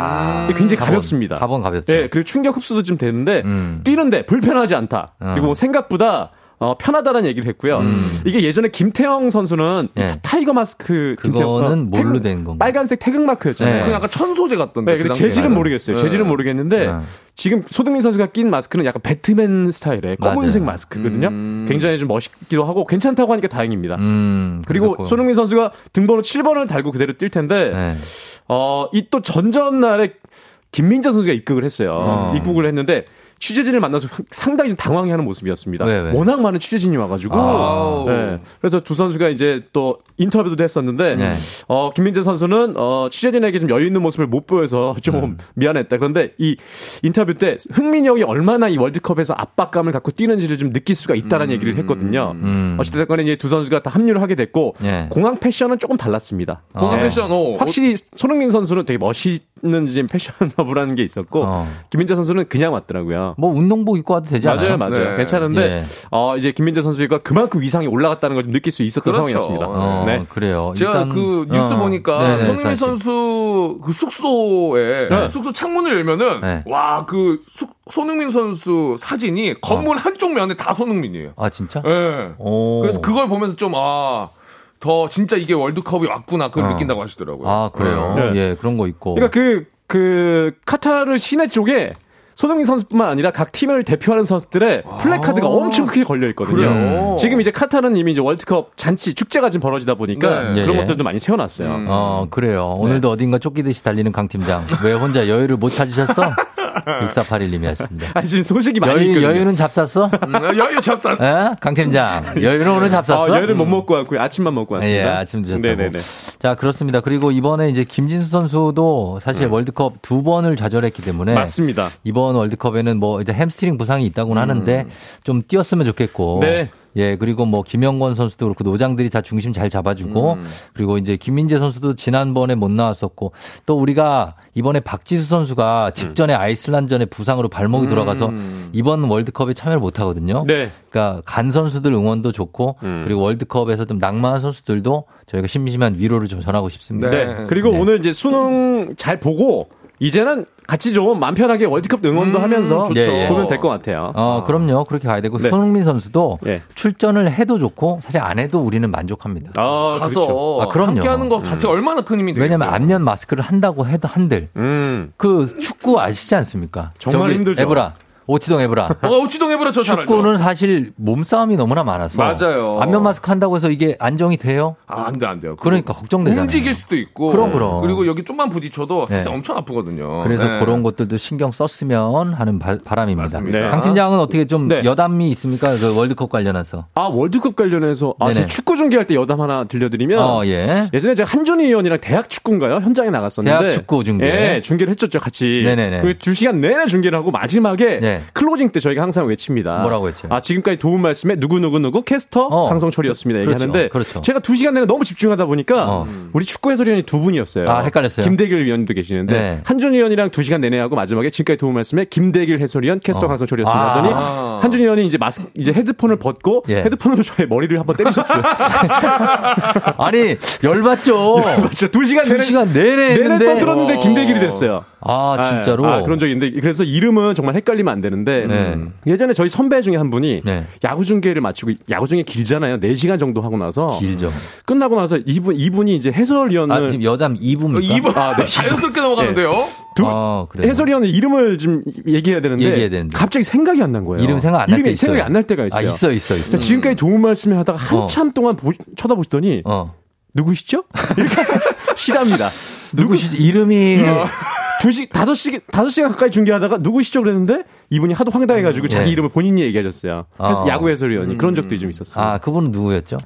굉장히 가볍습니다. 카본 가볍죠. 예, 그리고 충격 흡수도 좀 되는데 뛰는데 불편하지 않다. 그리고 생각보다 편하다라는 얘기를 했고요. 이게 예전에 김태형 선수는 예. 타이거 마스크 그거는 뭘로 된 건가? 빨간색 태극 마크였잖아요. 예. 약간 천소재 같던데. 네, 근데 재질은 모르겠어요. 예. 재질은 모르겠는데 예. 지금 손흥민 선수가 낀 마스크는 약간 배트맨 스타일의 검은색 맞아요. 마스크거든요. 굉장히 좀 멋있기도 하고 괜찮다고 하니까 다행입니다. 그리고 그렇고. 손흥민 선수가 등번호 7번을 달고 그대로 뛸 텐데 예. 이 또 전전 날에 김민재 선수가 입국을 했어요. 입국을 했는데 취재진을 만나서 상당히 당황해하는 모습이었습니다. 네. 워낙 많은 취재진이 와가지고 네. 그래서 두 선수가 이제 또 인터뷰도 했었는데 네. 김민재 선수는 취재진에게 좀 여유 있는 모습을 못 보여서 좀 미안했다. 그런데 이 인터뷰 때 흥민이 형이 얼마나 이 월드컵에서 압박감을 갖고 뛰는지를 좀 느낄 수가 있다는 얘기를 했거든요. 어쨌든 간에 이제 두 선수가 다 합류를 하게 됐고 네. 공항 패션은 조금 달랐습니다. 공항 패션 확실히 손흥민 선수는 되게 멋있는 지금 패션러브라는 게 있었고 김민재 선수는 그냥 왔더라고요. 뭐 운동복 입고 와도 되지 않아요? 맞아요. 네. 괜찮은데 예. 이제 김민재 선수가 그만큼 위상이 올라갔다는 걸 좀 느낄 수 있었던 그렇죠. 상황이었습니다. 네. 그래요. 제가 일단, 그 뉴스 보니까 네네, 손흥민 선수 그 숙소에 네. 숙소 창문을 열면은 네. 와 그 손흥민 선수 사진이 건물 한쪽 면에 다 손흥민이에요. 아 진짜? 네. 오. 그래서 그걸 보면서 좀 더 진짜 이게 월드컵이 왔구나 그걸 느낀다고 하시더라고요. 아 그래요? 네. 예 그런 거 있고. 그러니까 그 카타르 시내 쪽에 손흥민 선수뿐만 아니라 각 팀을 대표하는 선수들의 플래카드가 엄청 크게 걸려 있거든요. 그래요. 지금 이제 카타르는 이미 이제 월드컵 잔치 축제가 지금 벌어지다 보니까 네. 그런 예. 것들도 많이 세워놨어요. 그래요. 네. 오늘도 어딘가 쫓기듯이 달리는 강 팀장. 왜 혼자 여유를 못 찾으셨어? 6481님이 하셨습니다. 아, 지금 소식이 많이 있거든요. 여유는 잡쌌어? 여유 잡쌌어. 예? 강 팀장. 여유는 오늘 잡쌌어? 여유를 못 먹고 왔고요. 아침만 먹고 왔습니다. 예, 아침 드셨다고. 네네네. 자, 그렇습니다. 그리고 이번에 이제 김진수 선수도 사실 월드컵 두 번을 좌절했기 때문에. 맞습니다. 이번 월드컵에는 뭐 이제 햄스트링 부상이 있다고는 하는데 좀 뛰었으면 좋겠고. 네. 예, 그리고 뭐 김영권 선수도 그렇고 노장들이 다 중심 잘 잡아주고 그리고 이제 김민재 선수도 지난번에 못 나왔었고 또 우리가 이번에 박지수 선수가 직전에 아이슬란드전에 부상으로 발목이 돌아가서 이번 월드컵에 참여를 못 하거든요. 네. 그러니까 간 선수들 응원도 좋고 그리고 월드컵에서 좀 낭만한 선수들도 저희가 심심한 위로를 좀 전하고 싶습니다. 네. 네. 그리고 오늘 이제 수능 잘 보고 이제는 같이 좀 마음 편하게 월드컵 응원도 하면서 좋죠. 예, 예. 보면 될 것 같아요. 그럼요. 그렇게 가야 되고 네. 손흥민 선수도 네. 출전을 해도 좋고 사실 안 해도 우리는 만족합니다. 가서 그렇죠. 그럼요. 함께하는 거 자체 얼마나 큰 힘이 되겠어요. 왜냐하면 안면 마스크를 한다고 해도 한들 그 축구 아시지 않습니까? 정말 힘들죠. 에브라. 오치동 에브라 저 잘 알죠. 축구는 사실 몸싸움이 너무나 많아서 맞아요. 안면 마스크 한다고 해서 이게 안정이 돼요? 안 돼요. 그러니까 걱정되잖아요. 움직일 수도 있고. 그럼. 그리고 여기 좀만 부딪혀도 사실 네. 엄청 아프거든요. 그래서 네. 그런 것들도 신경 썼으면 하는 바람입니다. 맞습니다. 네. 강 팀장은 어떻게 좀 네. 여담이 있습니까? 그 월드컵 관련해서. 월드컵 관련해서 제 축구 중계할 때 여담 하나 들려드리면 예. 예전에 제가 한준희 의원이랑 대학 축구인가요? 현장에 나갔었는데 대학 축구 중계. 예, 중계를 했었죠, 같이. 네네네. 그 2시간 내내 중계를 하고 마지막에 네. 클로징 때 저희가 항상 외칩니다. 뭐라고 외쳐요? 지금까지 도움 말씀에 누구 캐스터 강성철이었습니다. 얘기하는데 그렇죠. 제가 2시간 내내 너무 집중하다 보니까 우리 축구 해설위원이 두 분이었어요. 헷갈렸어요. 김대길 위원도 계시는데 네. 한준 위원이랑 2시간 내내 하고 마지막에 지금까지 도움 말씀에 김대길 해설위원 캐스터 강성철이었습니다. 하더니 한준 위원이 이제 헤드폰을 벗고 예. 헤드폰으로 저의 머리를 한번 때리셨어요. 아니 열받죠. 2시간 내내 떠들었는데 김대길이 됐어요. 진짜로? 그런 적이 있는데 그래서 이름은 정말 헷갈리면 안 되는데 예전에 저희 선배 중에 한 분이 네. 야구 중계를 마치고 야구 중계 길잖아요. 4시간 정도 하고 나서 길죠. 끝나고 나서 이분이 이제 해설위원을 지금 여담 2부입니까? 2부. 네. 자연스럽게 넘어가는데요. 네. 해설위원의 이름을 좀 얘기해야 되는데 갑자기 생각이 안 난 거예요. 이름 생각 안 날 때 있어요. 생각이 안 날 때가 있어요. 있어요. 그러니까 지금까지 도움 말씀을 하다가 한참 동안 쳐다보시더니 누구시죠? 이렇게 시랍니다. 누구시죠? 이름이 5시간 가까이 중계하다가 누구시죠? 그랬는데 이분이 하도 황당해가지고 자기 이름을 본인이 얘기하셨어요. 그래서 야구 해설위원이 그런 적도 좀 있었어요. 그분은 누구였죠?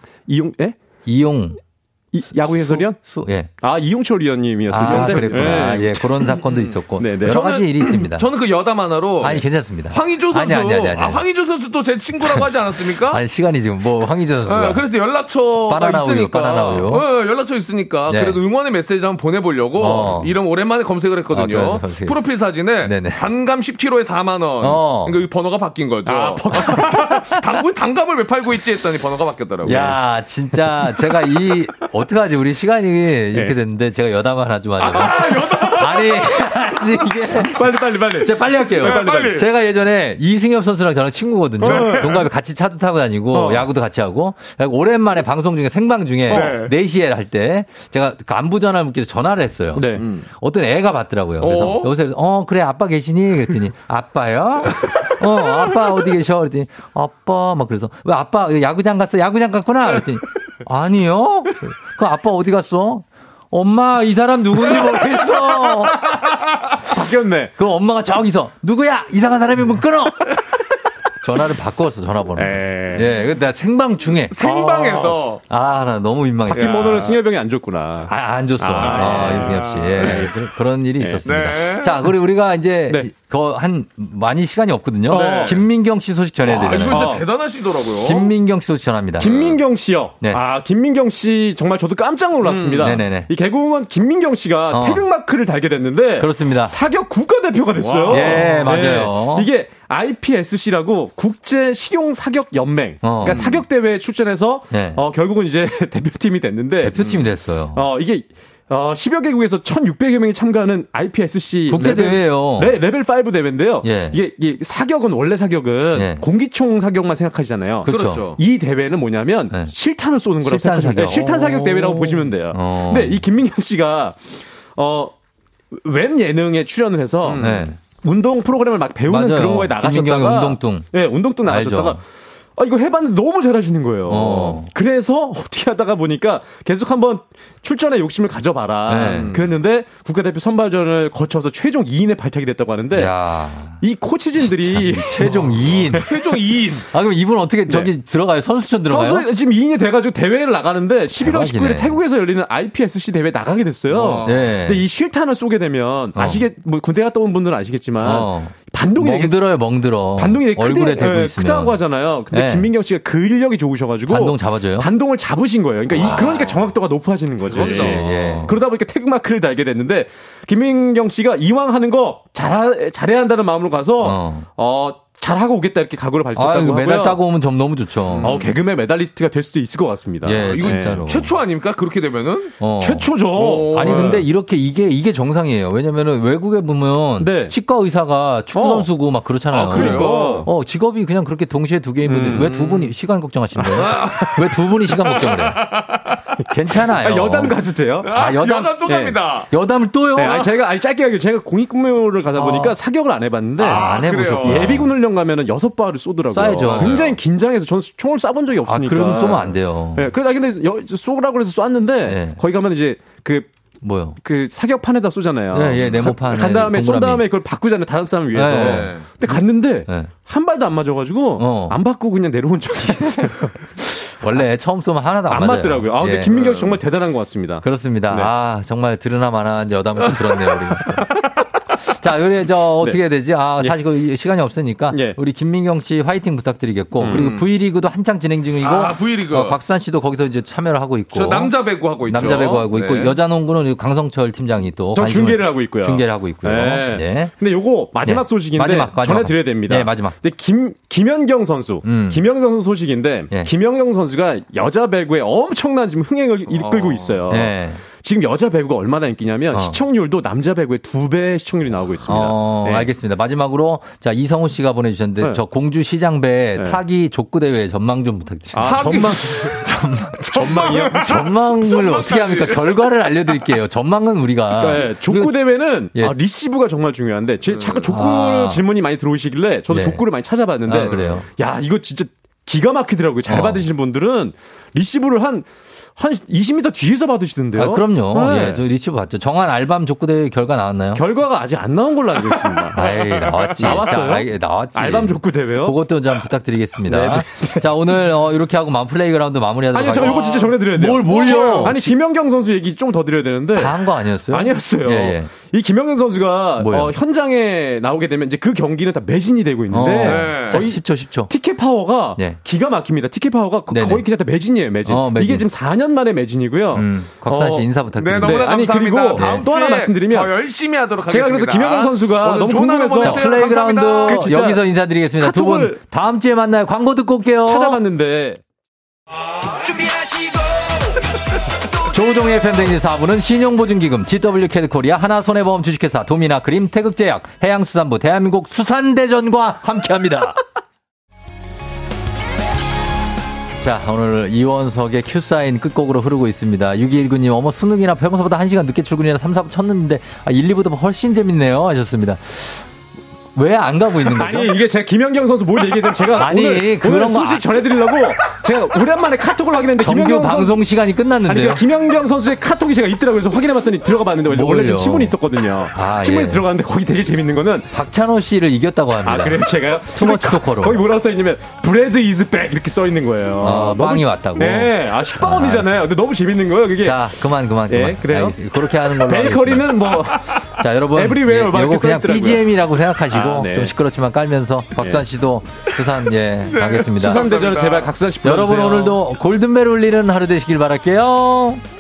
야구 해설위원? 예. 이용철 위원님이었어요. 그랬구나. 예, 그런 사건도 있었고. 네네. 여러 가지 일이 있습니다. 저는 그 여담 하나로. 아니, 괜찮습니다. 황의조 선수. 황의조 선수도 제 친구라고 하지 않았습니까? 아니, 시간이 지금 황의조 선수가. 그래서 연락처가 있으니까. 바나나우유. 연락처 있으니까. 네. 그래도 응원의 메시지 한번 보내보려고. 이름 오랜만에 검색을 했거든요. 프로필 사진에. 네네. 단감 10kg에 4만 원. 그러니까 이 번호가 바뀐 거죠. 단감을 왜 팔고 있지 했더니 번호가 바뀌었더라고요. 야, 진짜 제가 어떡하지? 우리 시간이 이렇게 됐는데 제가 여담 하나 좀 하자고. 여담! 아니, 이게. 빨리. 제가 빨리 할게요. 빨리. 제가 예전에 이승엽 선수랑 저랑 친구거든요. 동갑에 같이 차도 타고 다니고 야구도 같이 하고 오랜만에 방송 중에 생방 중에 4시에 할 때 제가 그 안부 전화를 묻기로 전화를 했어요. 네. 어떤 애가 받더라고요. 그래서 여기서 그래 아빠 계시니? 그랬더니 아빠요? 아빠 어디 계셔? 그랬더니 아빠 막 그래서 왜 아빠 야구장 갔어? 야구장 갔구나? 그랬더니 아니요? 그 아빠 어디 갔어? 엄마 이 사람 누군지 모르겠어. 바뀌었네. 그 엄마가 저기서 누구야? 이상한 사람이 문 끊어. 전화를 바꿨어, 전화번호. 예, 근데 생방 중에. 생방에서. 나 너무 민망했어. 바뀐 번호를 승엽이 안 줬구나. 안 줬어. 이승엽 씨. 예, 그런 일이 있었습니다. 네. 자, 그리고 우리가 이제 많이 시간이 없거든요. 김민경 씨 소식 전해드리려고요. 이거 진짜 대단하시더라고요. 김민경 씨 소식 전합니다. 김민경 씨요. 네. 김민경 씨 정말 저도 깜짝 놀랐습니다. 네네네. 이 개그우먼 김민경 씨가 태극마크를 달게 됐는데. 그렇습니다. 사격 국가대표가 됐어요. 와. 예, 맞아요. 네. 이게 IPSC라고 국제 실용 사격 연맹. 그러니까 사격 대회에 출전해서 결국은 이제 대표팀이 됐는데. 대표팀이 됐어요. 이게 10여 개국에서 1,600여 명이 참가하는 IPSC 국제 대회예요. 네, 레벨 5 대회인데요. 예. 이게 사격은 원래 사격은 공기총 사격만 생각하시잖아요. 그렇죠. 이 대회는 뭐냐면 실탄을 쏘는 거라고 생각하시면 돼요. 실탄 사격 대회라고 보시면 돼요. 근데 이 김민경 씨가 웹 예능에 출연을 해서 운동 프로그램을 막 배우는 맞아요. 그런 거에 나가셨다가 운동뚱. 네, 운동뚱 나가셨다가 알죠. 이거 해봤는데 너무 잘하시는 거예요. 그래서 어떻게 하다가 보니까 계속 한번 출전에 욕심을 가져봐라. 네. 그랬는데 국가대표 선발전을 거쳐서 최종 2인에 발탁이 됐다고 하는데 이 코치진들이 최종 2인. 최종 2인. 그럼 이분 어떻게 저기 들어가요? 선수촌 들어가요? 지금 2인이 돼가지고 대회를 나가는데 11월 19일에 태국에서 열리는 IPSC 대회에 나가게 됐어요. 근데 이 실탄을 쏘게 되면 군대 갔다 온 분들은 아시겠지만 반동이 멍들어요, 멍들어. 반동이 되게 얼굴에 대고 있으면 크다고 하잖아요. 근데 네. 김민경 씨가 근력이 좋으셔가지고 반동 잡아줘요. 반동을 잡으신 거예요. 그러니까 그러니까 정확도가 높아지는 거지. 그렇죠. 예. 그러다 보니까 태그마크를 달게 됐는데 김민경 씨가 이왕 하는 거 잘해야 한다는 마음으로 가서 잘하고 오겠다 이렇게 각오를 밝혔다고 하고요. 메달 따고 오면 좀 너무 좋죠. 개그맨 메달리스트가 될 수도 있을 것 같습니다. 예, 이거 진짜로. 최초 아닙니까? 그렇게 되면은? 최초죠. 아니 근데 이렇게 이게 정상이에요. 왜냐면은 외국에 보면 네. 치과 의사가 축구 선수고 막 그렇잖아요. 아, 그러니까. 직업이 그냥 그렇게 동시에 두 개인 분들 왜 두 분이 시간 걱정하시는 거예요? 왜 두 분이 시간 걱정을 해요? 괜찮아요. 아, 여담 가주세요. 여담 또 갑니다. 네. 여담을 또요. 네, 제가 짧게 얘기해요. 제가 공익근무를 가다 보니까 사격을 안 해봤는데 안 해보죠. 예비군 훈련 가면은 6발을 쏘더라고요. 쏴야죠. 굉장히 긴장해서 전 총을 쏴본 적이 없으니까. 그럼 쏘면 안 돼요. 예. 네, 그래서 근데 쏘라고 해서 쐈는데 네. 거기 가면 이제 그 사격판에다 쏘잖아요. 예, 네모판. 간 다음에 쏜 다음에 그걸 바꾸잖아요. 다른 사람을 위해서. 네. 근데 갔는데 한 발도 안 맞아가지고 안 받고 그냥 내려온 적이 있어요. 원래 처음 쏘면 하나도 안 맞아요. 맞더라고요. 근데 김민경 씨 정말 대단한 것 같습니다. 그렇습니다. 네. 정말 들으나 마나 여담을 들었네요. 우리. 자, 우리 어떻게 해야 되지? 사실 시간이 없으니까 우리 김민경 씨 화이팅 부탁드리겠고 그리고 V리그도 한창 진행 중이고 V리그. 곽수산 씨도 거기서 이제 참여를 하고 있고 저 남자 배구 하고 있죠. 네. 여자 농구는 강성철 팀장이 또 저 중계를 하고 있고요. 네. 네. 근데 요거 마지막 소식인데 전해 드려야 됩니다. 네, 마지막. 근데 김연경 선수. 김연경 선수 소식인데 김연경 선수가 여자 배구에 엄청난 지금 흥행을 이끌고 있어요. 네. 지금 여자 배구가 얼마나 인기냐면 시청률도 남자 배구의 2배 시청률이 나오고 있습니다. 네. 알겠습니다. 마지막으로 자 이성호 씨가 보내주셨는데 저 공주시장배 타기 족구 대회 전망 좀 부탁드립니다. 전망이요? 전망을 어떻게 합니까? 결과를 알려드릴게요. 전망은 우리가 족구 대회는 리시브가 정말 중요한데 자꾸 족구 질문이 많이 들어오시길래 저도 족구를 많이 찾아봤는데 그래요? 야 이거 진짜 기가 막히더라고요. 잘 받으시는 분들은 리시브를 한 20m 뒤에서 받으시던데요? 아, 그럼요. 네. 예, 저 리치브 봤죠. 정한 알밤 족구대회 결과 나왔나요? 결과가 아직 안 나온 걸로 알고 있습니다. 나왔어요? 나왔지. 알밤 족구대회요? 그것도 좀 부탁드리겠습니다. 자, 오늘 이렇게 하고 플레이그라운드 마무리하도록 하겠습니다. 제가 이거 진짜 정해드려야 돼요. 뭘요? 아니, 김연경 선수 얘기 좀 더 드려야 되는데. 다 한 거 아니었어요? 아니었어요. 이 김연경 선수가 현장에 나오게 되면 이제 그 경기는 다 매진이 되고 있는데. 거의 10초. 티켓 파워가 기가 막힙니다. 티켓 파워가 거의 그냥 다 매진이에요, 매진. 이게 지금 4년 만에 매진이고요. 곽수산 씨 인사 부탁드립니다. 네, 너무나 감사합니다. 그리고 다음 또 하나 말씀드리면 더 열심히 하도록 하겠습니다. 제가 그래서 김연경 선수가 너무 궁금해서 플레이그라운드 여기서 인사드리겠습니다. 두 분 다음 주에 만나요. 광고 듣고 올게요. 찾아봤는데. 준비하시고 조우종의 FM 대행진 4부는 신용보증기금, GW캐드코리아, 하나손해보험 주식회사, 도미나크림, 태극제약, 해양수산부, 대한민국 수산대전과 함께합니다. 자, 오늘 이원석의 큐사인 끝곡으로 흐르고 있습니다. 6219님, 수능이나 평소보다 1시간 늦게 출근이나 3, 4부 쳤는데 1, 2부도 훨씬 재밌네요 하셨습니다. 왜 안 가고 있는 거죠? 아니, 이게 제가 김연경 선수 뭘 얘기해도 제가 오늘 소식 전해드리려고 제가 오랜만에 카톡을 확인했는데 정규 방송 시간이 끝났는데요. 아니, 김연경 선수의 카톡이 제가 있더라고요. 그래서 확인해봤더니 들어가 봤는데 원래 좀 친분이 있었거든요. 친분에서 들어갔는데 거기 되게 재밌는 거는 박찬호 씨를 이겼다고 합니다. 아, 그래요? 제가요? 투머치 토커로. 거기 뭐라고 써있냐면 브레드 이즈 백 이렇게 써있는 거예요. 빵이 왔다고. 네. 식빵원이잖아요. 근데 너무 재밌는 거예요. 그게. 자, 그만. 네, 그래요? 알겠습니다. 그렇게 하는 걸로. 베이커리는 자, 여러분. 에브리웨어 이거 그냥 BGM이라고 생각하시고. 좀 시끄럽지만 깔면서 곽수산 씨도 수산 가겠습니다. 수산 대전을 제발 곽수산 씨 불러주세요. 여러분 오늘도 골든벨 울리는 하루 되시길 바랄게요.